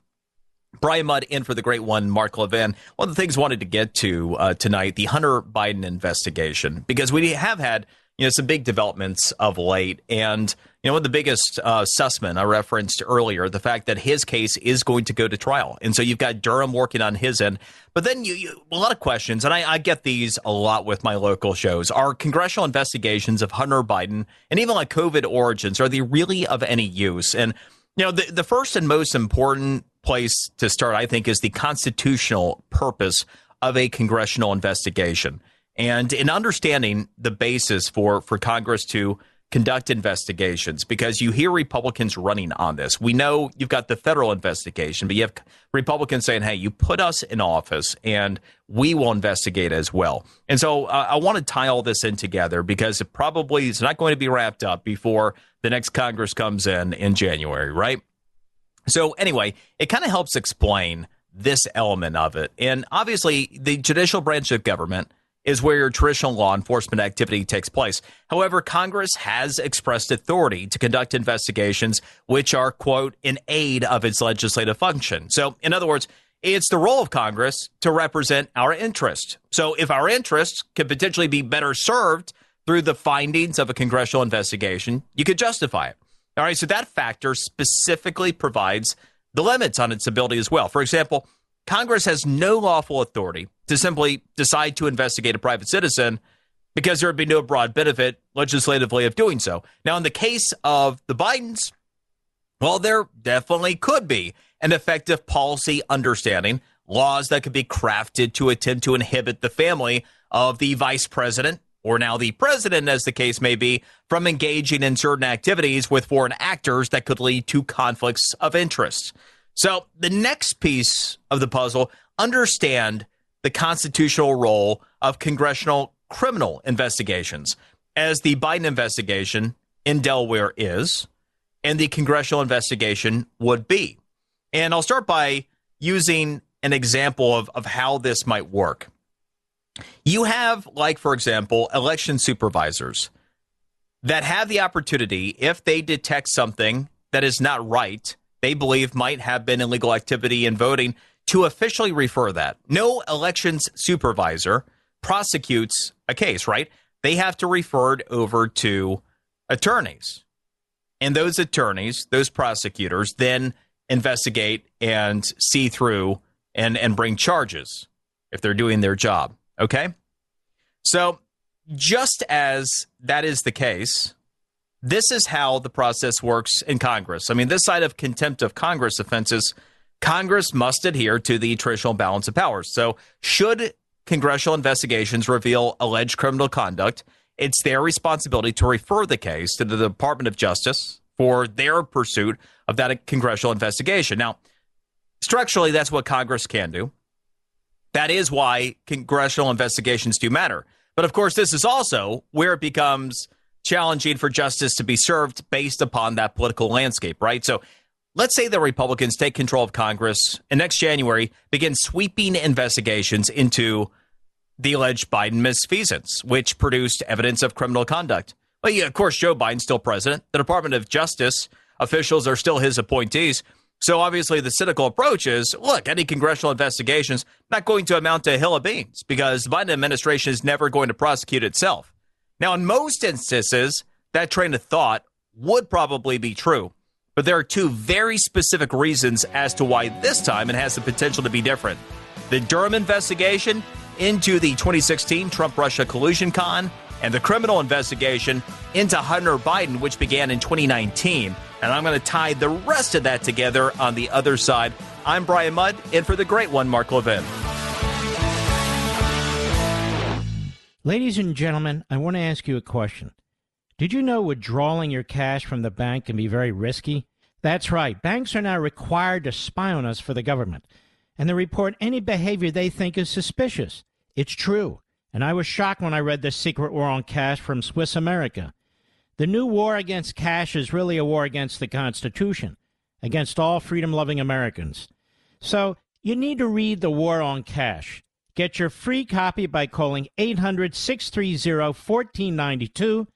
Brian Mudd in for the great one, Mark Levin. One of the things I wanted to get to uh, tonight, the Hunter Biden investigation, because we have had You know, some big developments of late. And, you know, one of the biggest, uh, Sussmann, I referenced earlier, the fact that his case is going to go to trial. And so you've got Durham working on his end. But then you, you a lot of questions, and I, I get these a lot with my local shows. Are congressional investigations of Hunter Biden and even like COVID origins, are they really of any use? And, you know, the, the first and most important place to start, I think, is the constitutional purpose of a congressional investigation. And in understanding the basis for, for Congress to conduct investigations, because you hear Republicans running on this. We know you've got the federal investigation, but you have Republicans saying, hey, you put us in office and we will investigate as well. And so uh, I want to tie all this in together, because it probably is not going to be wrapped up before the next Congress comes in in January, right? So anyway, it kind of helps explain this element of it. And obviously, the judicial branch of government is where your traditional law enforcement activity takes place. However, Congress has expressed authority to conduct investigations which are, quote, in aid of its legislative function. So, in other words, it's the role of Congress to represent our interest. So if our interests could potentially be better served through the findings of a congressional investigation, you could justify it. All right, so that factor specifically provides the limits on its ability as well. For example, Congress has no lawful authority to simply decide to investigate a private citizen because there would be no broad benefit legislatively of doing so. Now, in the case of the Bidens, well, there definitely could be an effective policy understanding, laws that could be crafted to attempt to inhibit the family of the vice president, or now the president, as the case may be, from engaging in certain activities with foreign actors that could lead to conflicts of interest. So the next piece of the puzzle, understand the constitutional role of congressional criminal investigations, as the Biden investigation in Delaware is, and the congressional investigation would be. And I'll start by using an example of, of how this might work. You have, like, for example, election supervisors that have the opportunity, if they detect something that is not right, they believe might have been illegal activity in voting, to officially refer that. No elections supervisor prosecutes a case, right? They have to refer it over to attorneys. And those attorneys, those prosecutors, then investigate and see through and, and bring charges. if they're doing their job. Okay? So just as that is the case, this is how the process works in Congress. I mean, this side of contempt of Congress offenses, Congress must adhere to the traditional balance of powers. So should congressional investigations reveal alleged criminal conduct, it's their responsibility to refer the case to the Department of Justice for their pursuit of that congressional investigation. Now, structurally, that's what Congress can do. That is why congressional investigations do matter. But of course, this is also where it becomes challenging for justice to be served based upon that political landscape, right? So let's say the Republicans take control of Congress and next January begin sweeping investigations into the alleged Biden misfeasance, which produced evidence of criminal conduct. Well, yeah, of course, Joe Biden's still president. The Department of Justice officials are still his appointees. So obviously the cynical approach is, look, any congressional investigations not going to amount to a hill of beans because the Biden administration is never going to prosecute itself. Now, in most instances, that train of thought would probably be true. But there are two very specific reasons as to why this time it has the potential to be different. The Durham investigation into the twenty sixteen Trump-Russia collusion con and the criminal investigation into Hunter Biden, which began in twenty nineteen. And I'm going to tie the rest of that together on the other side. I'm Brian Mudd, in for the great one, Mark Levin. Ladies and gentlemen, I want to ask you a question. Did you know withdrawing your cash from the bank can be very risky? That's right. Banks are now required to spy on us for the government, and they report any behavior they think is suspicious. It's true. And I was shocked when I read The Secret War on Cash from Swiss America. The new war against cash is really a war against the Constitution, against all freedom-loving Americans. So you need to read The War on Cash. Get your free copy by calling eight hundred, six three zero, one four nine two,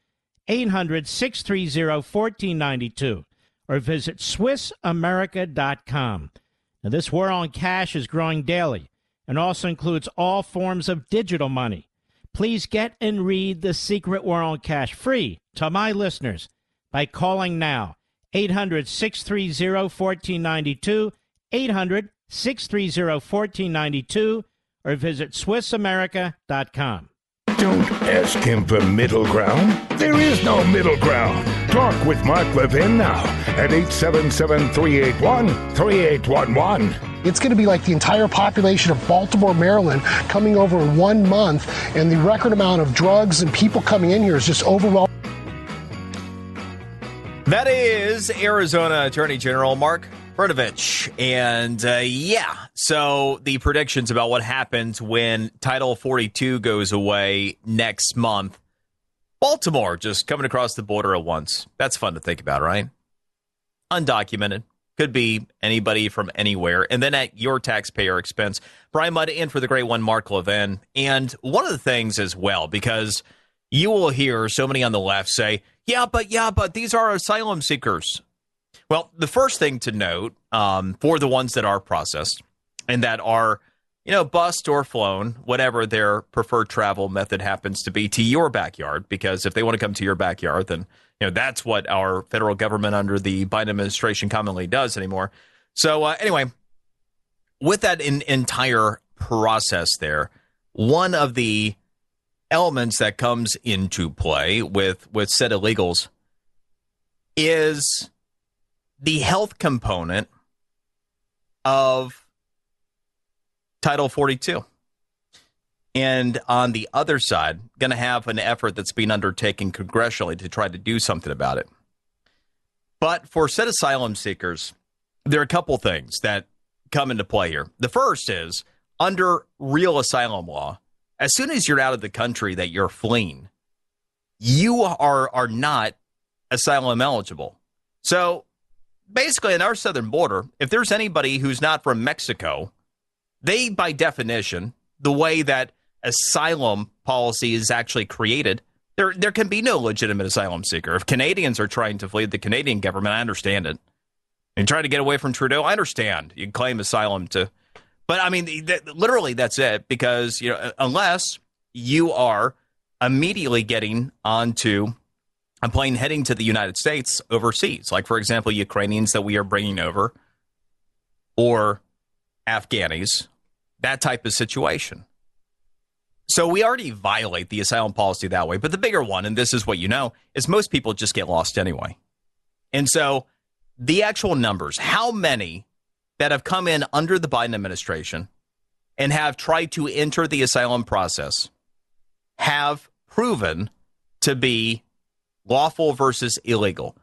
eight hundred, six three zero, one four nine two, or visit Swiss America dot com. Now, this war on cash is growing daily and also includes all forms of digital money. Please get and read The Secret War on Cash free to my listeners by calling now, eight hundred, six three zero, one four nine two, eight hundred, six three zero, one four nine two, or visit Swiss America dot com. Don't ask him for middle ground. There is no middle ground. Talk with Mark Levin now at eight seven seven, three eight one, three eight one one. It's going to be like the entire population of Baltimore, Maryland, coming over in one month, and the record amount of drugs and people coming in here is just overwhelming. That is Arizona Attorney General Mark Brnovich. And uh, yeah, so the predictions about what happens when Title forty-two goes away next month. Baltimore just coming across the border at once. That's fun to think about, right? Undocumented. Could be anybody from anywhere. And then at your taxpayer expense, Brian Mudd in for the great one, Mark Levin. And one of the things as well, because you will hear so many on the left say, yeah, but yeah, but these are asylum seekers. Well, the first thing to note um, for the ones that are processed and that are, you know, bused or flown, whatever their preferred travel method happens to be, to your backyard, because if they want to come to your backyard, then, you know, that's what our federal government under the Biden administration commonly does anymore. So uh, anyway, with that in, entire process there, one of the elements that comes into play with, with said illegals is the health component of Title forty-two. And on the other side, going to have an effort that's being undertaken congressionally to try to do something about it. But for said asylum seekers, there are a couple things that come into play here. The first is, under real asylum law, as soon as you're out of the country that you're fleeing, you are, are not asylum eligible. So basically, in our southern border, if there's anybody who's not from Mexico, they, by definition, the way that asylum policy is actually created, there there can be no legitimate asylum seeker. If Canadians are trying to flee the Canadian government, I understand it. And trying to get away from Trudeau, I understand. You can claim asylum to... But, I mean, th- literally, that's it. Because, you know, unless you are immediately getting onto a plane heading to the United States overseas, like, for example, Ukrainians that we are bringing over, or Afghanis that type of situation. So we already violate the asylum policy that way. But the bigger one, and this is what you know, is most people just get lost anyway. And so the actual numbers, how many that have come in under the Biden administration and have tried to enter the asylum process have proven to be lawful versus illegal.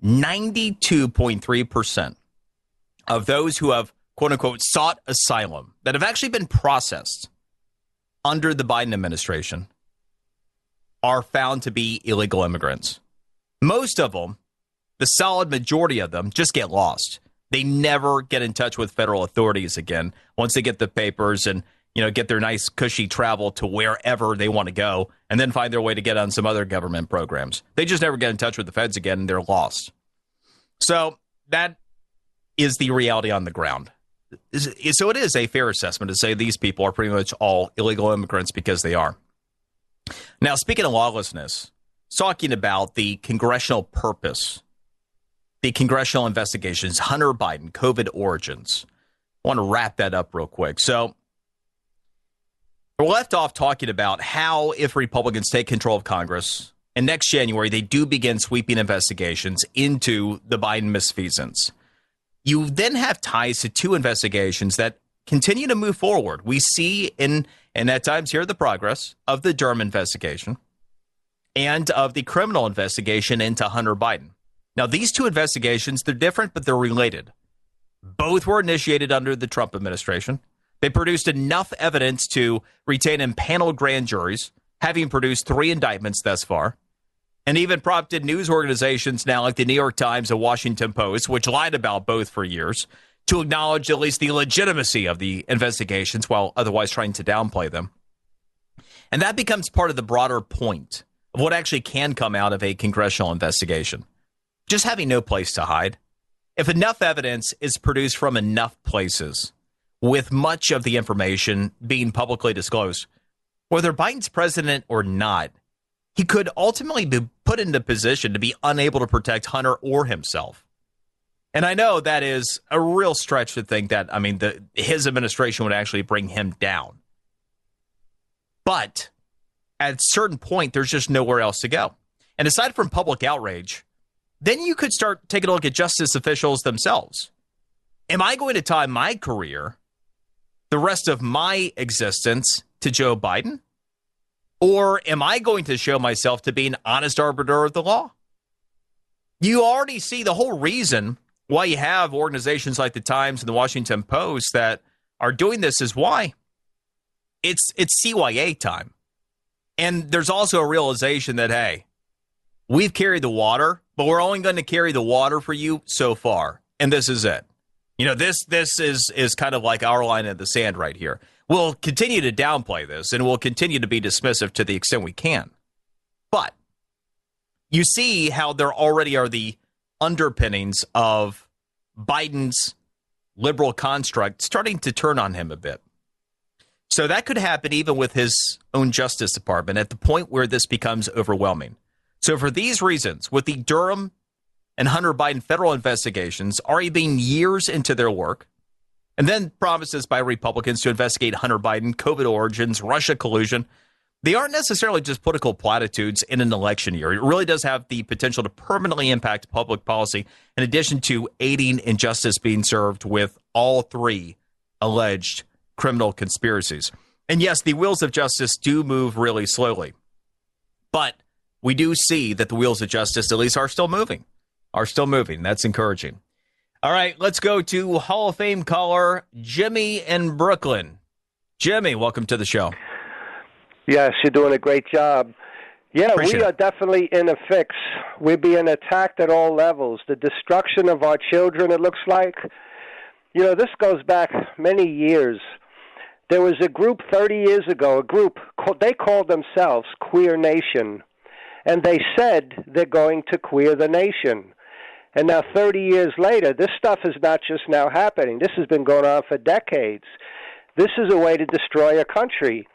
ninety-two point three percent of those who have, quote unquote, sought asylum that have actually been processed under the Biden administration are found to be illegal immigrants. Most of them, the solid majority of them, just get lost. They never get in touch with federal authorities again once they get the papers and, you know, get their nice cushy travel to wherever they want to go and then find their way to get on some other government programs. They just never get in touch with the feds again and they're lost. So that is the reality on the ground. So it is a fair assessment to say these people are pretty much all illegal immigrants because they are. Now, speaking of lawlessness, talking about the congressional purpose, the congressional investigations, Hunter Biden, COVID origins. I want to wrap that up real quick. So we're left off talking about how if Republicans take control of Congress and next January, they do begin sweeping investigations into the Biden misfeasance. You then have ties to two investigations that continue to move forward. We see in, and at times here, the progress of the Durham investigation and of the criminal investigation into Hunter Biden. Now, these two investigations, they're different, but they're related. Both were initiated under the Trump administration. They produced enough evidence to retain impaneled grand juries, having produced three indictments thus far. And even prompted news organizations now like the New York Times and Washington Post, which lied about both for years, to acknowledge at least the legitimacy of the investigations while otherwise trying to downplay them. And that becomes part of the broader point of what actually can come out of a congressional investigation. Just having no place to hide. If enough evidence is produced from enough places, with much of the information being publicly disclosed, whether Biden's president or not, he could ultimately be put into position to be unable to protect Hunter or himself. And I know that is a real stretch to think that, I mean, the, his administration would actually bring him down. But at a certain point, there's just nowhere else to go. And aside from public outrage, then you could start taking a look at justice officials themselves. Am I going to tie my career, the rest of my existence, to Joe Biden? Or am I going to show myself to be an honest arbiter of the law? You already see the whole reason why you have organizations like the Times and the Washington Post that are doing this is why. It's it's C Y A time. And there's also a realization that, hey, we've carried the water, but we're only going to carry the water for you so far. And this is it. You know, this this is is kind of like our line in the sand right here. We'll continue to downplay this and we'll continue to be dismissive to the extent we can. But you see how there already are the underpinnings of Biden's liberal construct starting to turn on him a bit. So that could happen even with his own Justice Department at the point where this becomes overwhelming. So for these reasons, with the Durham and Hunter Biden federal investigations already being years into their work, and then promises by Republicans to investigate Hunter Biden, COVID origins, Russia collusion. They aren't necessarily just political platitudes in an election year. It really does have the potential to permanently impact public policy, in addition to aiding injustice being served with all three alleged criminal conspiracies. And yes, the wheels of justice do move really slowly. But we do see that the wheels of justice, at least, are still moving, are still moving. That's encouraging. All right, let's go to Hall of Fame caller Jimmy in Brooklyn. Jimmy, welcome to the show. Yes, you're doing a great job. Yeah, Appreciate we are it. Definitely in a fix. We're being attacked at all levels. The destruction of our children, it looks like. You know, this goes back many years. There was a group thirty years ago, a group, they called themselves Queer Nation, and they said they're going to queer the nation. And now thirty years later, this stuff is not just now happening. This has been going on for decades. This is a way to destroy a country.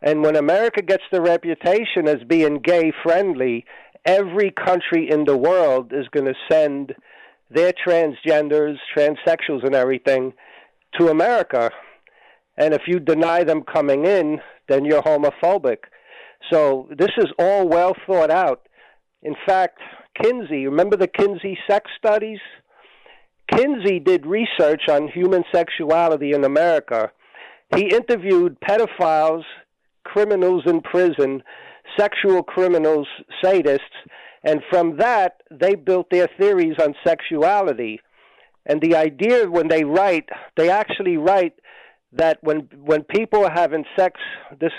And when America gets the reputation as being gay-friendly, every country in the world is going to send their transgenders, transsexuals and everything to America. And if you deny them coming in, then you're homophobic. So this is all well thought out. In fact, Kinsey, remember the Kinsey sex studies? Kinsey did research on human sexuality in America. He interviewed pedophiles, criminals in prison, sexual criminals, sadists, and from that, they built their theories on sexuality. And the idea when they write, they actually write that when when people are having sex, this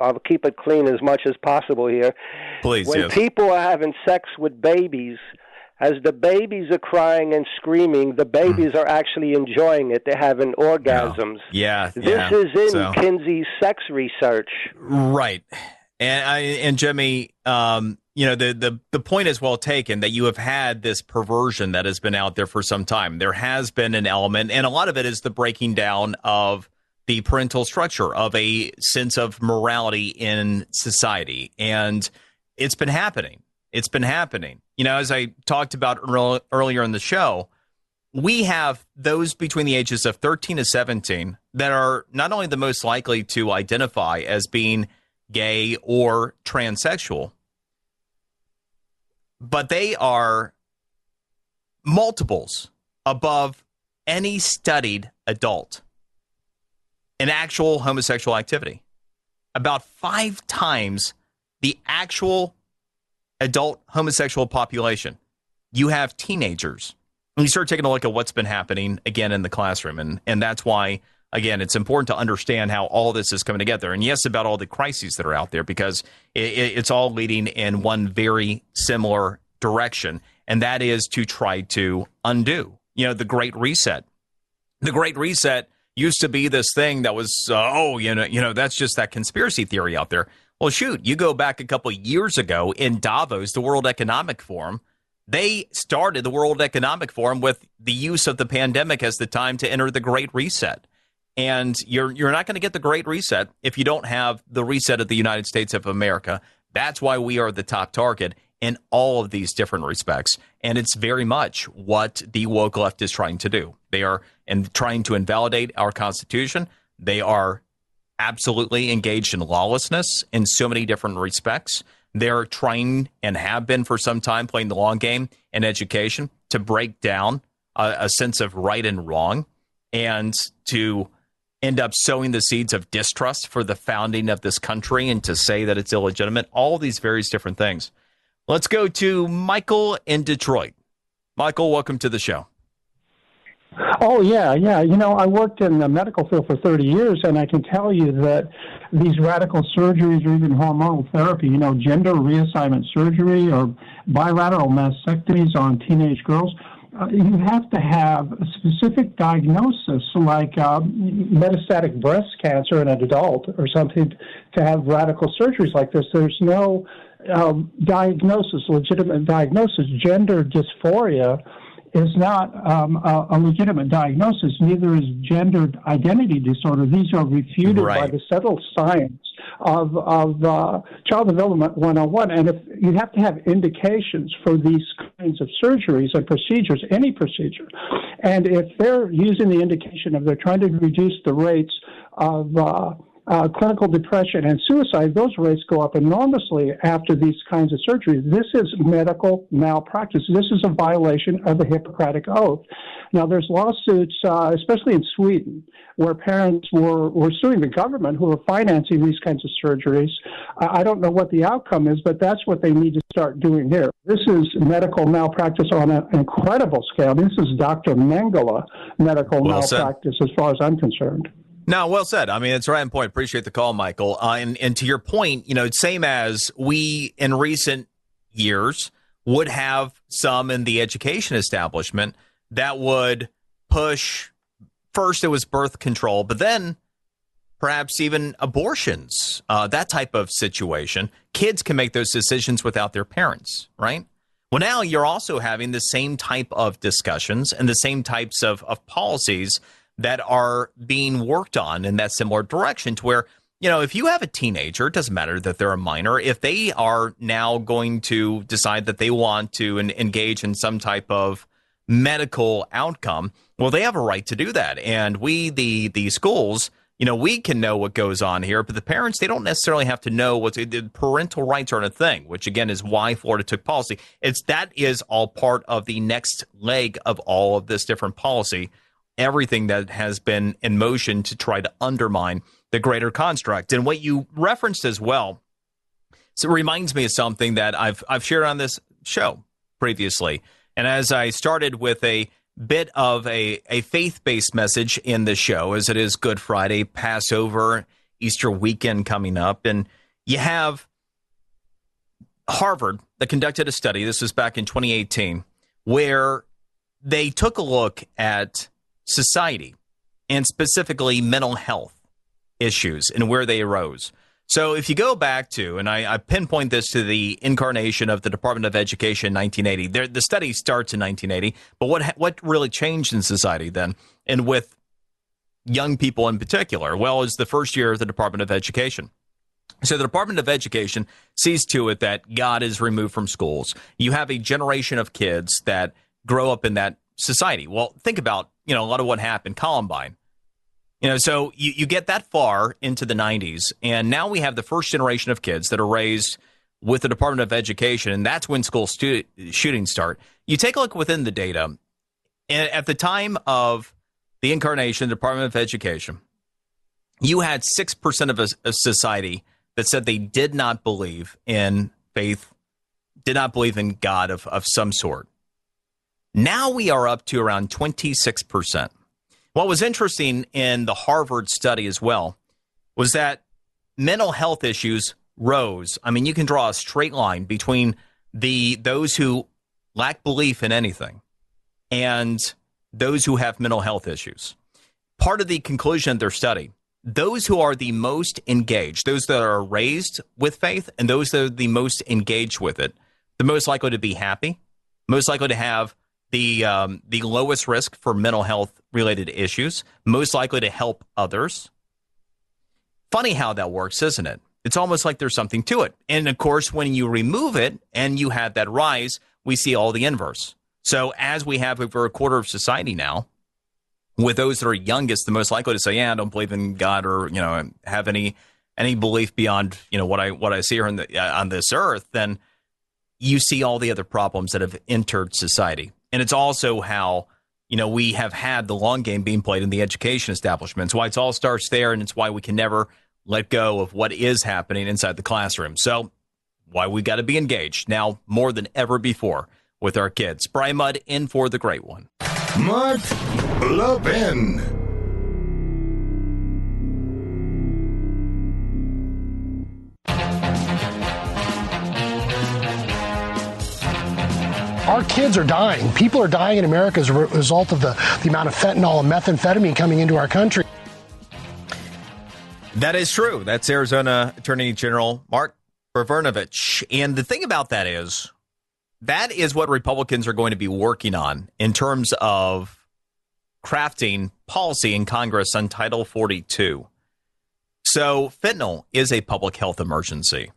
I'll keep it clean as much as possible here. Please, when yes. people are having sex with babies, as the babies are crying and screaming, the babies mm. are actually enjoying it. They're having orgasms. Yeah, yeah This yeah. is in so. Kinsey's sex research. Right. And, I, and Jimmy, um, you know, the, the, the point is well taken that you have had this perversion that has been out there for some time. There has been an element, and a lot of it is the breaking down of the parental structure, of a sense of morality in society. And it's been happening. It's been happening. You know, as I talked about re- earlier in the show, we have those between the ages of thirteen to seventeen that are not only the most likely to identify as being gay or transsexual, but they are multiples above any studied adult in actual homosexual activity. About five times the actual adult homosexual population. You have teenagers. And you start taking a look at what's been happening, again, in the classroom. And, and that's why, again, it's important to understand how all this is coming together. And yes, about all the crises that are out there, because it, it, it's all leading in one very similar direction. And that is to try to undo, you know, the Great Reset. The Great Reset used to be this thing that was, uh, oh, you know, you know, that's just that conspiracy theory out there. Well, shoot, you go back a couple of years ago in Davos, the World Economic Forum, they started the World Economic Forum with the use of the pandemic as the time to enter the Great Reset. And you're you're not going to get the Great Reset if you don't have the reset of the United States of America. That's why we are the top target in all of these different respects. And it's very much what the woke left is trying to do. They are and trying to invalidate our Constitution. They are absolutely engaged in lawlessness in so many different respects. They're trying and have been for some time playing the long game in education to break down a, a sense of right and wrong and to end up sowing the seeds of distrust for the founding of this country and to say that it's illegitimate, all these various different things. Let's go to Michael in Detroit. Michael, welcome to the show. Oh, yeah, yeah. You know, I worked in the medical field for thirty years, and I can tell you that these radical surgeries or even hormonal therapy, you know, gender reassignment surgery or bilateral mastectomies on teenage girls, uh, you have to have a specific diagnosis like uh, metastatic breast cancer in an adult or something to have radical surgeries like this. There's no um, diagnosis, legitimate diagnosis. Gender dysphoria is not um, a, a legitimate diagnosis, neither is gender identity disorder. These are refuted right. by the settled science of, of uh, Child Development one oh one. And if you have to have indications for these kinds of surgeries and procedures, any procedure. And if they're using the indication of they're trying to reduce the rates of uh, Uh, clinical depression and suicide, those rates go up enormously after these kinds of surgeries. This is medical malpractice. This is a violation of the Hippocratic Oath. Now, there's lawsuits, uh, especially in Sweden, where parents were, were suing the government who were financing these kinds of surgeries. Uh, I don't know what the outcome is, but that's what they need to start doing here. This is medical malpractice on an incredible scale. This is Doctor Mengele medical well malpractice said. As far as I'm concerned. No, well said. I mean, it's right on point. Appreciate the call, Michael. Uh, and, and to your point, you know, it's same as we in recent years would have some in the education establishment that would push, first it was birth control, but then perhaps even abortions, uh, that type of situation. Kids can make those decisions without their parents, right? Well, now you're also having the same type of discussions and the same types of, of policies that are being worked on in that similar direction to where, you know, if you have a teenager, it doesn't matter that they're a minor. If they are now going to decide that they want to en- engage in some type of medical outcome, Well, they have a right to do that. And we, the the schools, you know, we can know what goes on here, but the parents, they don't necessarily have to know what's the parental rights aren't a thing, which, again, is why Florida took policy. It's that is all part of the next leg of all of this different policy, everything that has been in motion to try to undermine the greater construct. And what you referenced as well, so it reminds me of something that I've I've shared on this show previously. And as I started with a bit of a, a faith-based message in the show, as it is Good Friday, Passover, Easter weekend coming up. And you have Harvard that conducted a study, this was back in twenty eighteen, where they took a look at society and specifically mental health issues and where they arose. So if you go back to, and I, I pinpoint this to the incarnation of the Department of Education in nineteen eighty, there, the study starts in nineteen eighty, but what what really changed in society then, and with young people in particular? Well, is the first year of the Department of Education. So the Department of Education sees to it that God is removed from schools. You have a generation of kids that grow up in that society. Well, think about, you know, a lot of what happened, Columbine. You know, so you, you get that far into the nineties, and now we have the first generation of kids that are raised with the Department of Education, and that's when school stu- shootings start. You take a look within the data, and at the time of the incarnation of the Department of Education, you had six percent of, a, of society that said they did not believe in faith, did not believe in God of, of some sort. Now we are up to around twenty-six percent. What was interesting in the Harvard study as well was that mental health issues rose. I mean, you can draw a straight line between the those who lack belief in anything and those who have mental health issues. Part of the conclusion of their study, those who are the most engaged, those that are raised with faith and those that are the most engaged with it, the most likely to be happy, most likely to have the um, the lowest risk for mental health-related issues, most likely to help others. Funny how that works, isn't it? It's almost like there's something to it. And, of course, when you remove it and you have that rise, we see all the inverse. So as we have over a quarter of society now, with those that are youngest, the most likely to say, yeah, I don't believe in God or, you know, have any any belief beyond, you know, what I what I see here on, the, uh, on this earth, then you see all the other problems that have entered society. And it's also how, you know, we have had the long game being played in the education establishment. It's why it all starts there, and it's why we can never let go of what is happening inside the classroom. So why we got to be engaged now more than ever before with our kids. Brian Mudd in for the great one. Mark Levin. Our kids are dying. People are dying in America as a result of the, the amount of fentanyl and methamphetamine coming into our country. That is true. That's Arizona Attorney General Mark Bravanovich. And the thing about that is, that is what Republicans are going to be working on in terms of crafting policy in Congress on Title forty-two. So fentanyl is a public health emergency.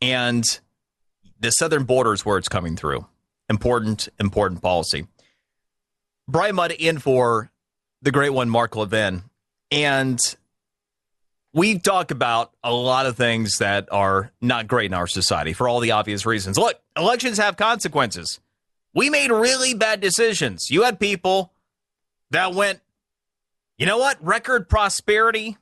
And the southern border is where it's coming through. Important, important policy. Brian Mudd in for the great one, Mark Levin. And we talk about a lot of things that are not great in our society for all the obvious reasons. Look, elections have consequences. We made really bad decisions. You had people that went, you know what, record prosperity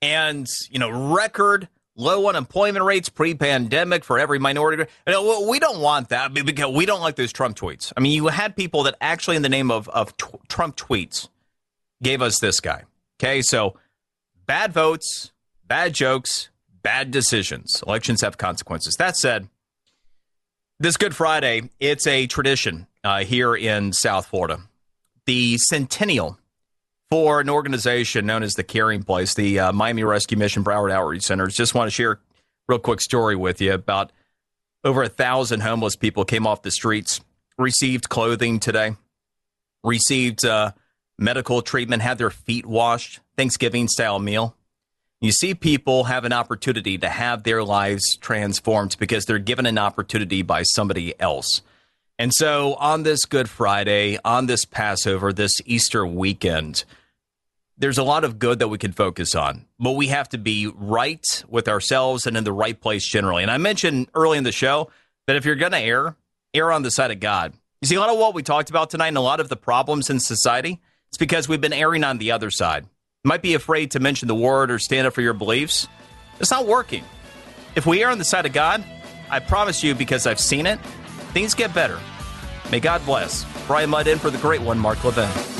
and, you know, record low unemployment rates pre-pandemic for every minority. You know, we don't want that because we don't like those Trump tweets. I mean, you had people that actually in the name of, of t- Trump tweets gave us this guy. Okay, so bad votes, bad jokes, bad decisions. Elections have consequences. That said, this Good Friday, it's a tradition uh, here in South Florida. The centennial for an organization known as the Caring Place, the uh, Miami Rescue Mission Broward Outreach Centers. Just want to share a real quick story with you about over a thousand homeless people came off the streets, received clothing today, received uh, medical treatment, had their feet washed, Thanksgiving-style meal. You see people have an opportunity to have their lives transformed because they're given an opportunity by somebody else. And so on this Good Friday, on this Passover, this Easter weekend, there's a lot of good that we can focus on, but we have to be right with ourselves and in the right place generally. And I mentioned early in the show that if you're going to err, err on the side of God. You see, a lot of what we talked about tonight and a lot of the problems in society, it's because we've been erring on the other side. You might be afraid to mention the word or stand up for your beliefs. It's not working. If we err on the side of God, I promise you, because I've seen it, things get better. May God bless. Brian Mudd in for the great one, Mark Levin.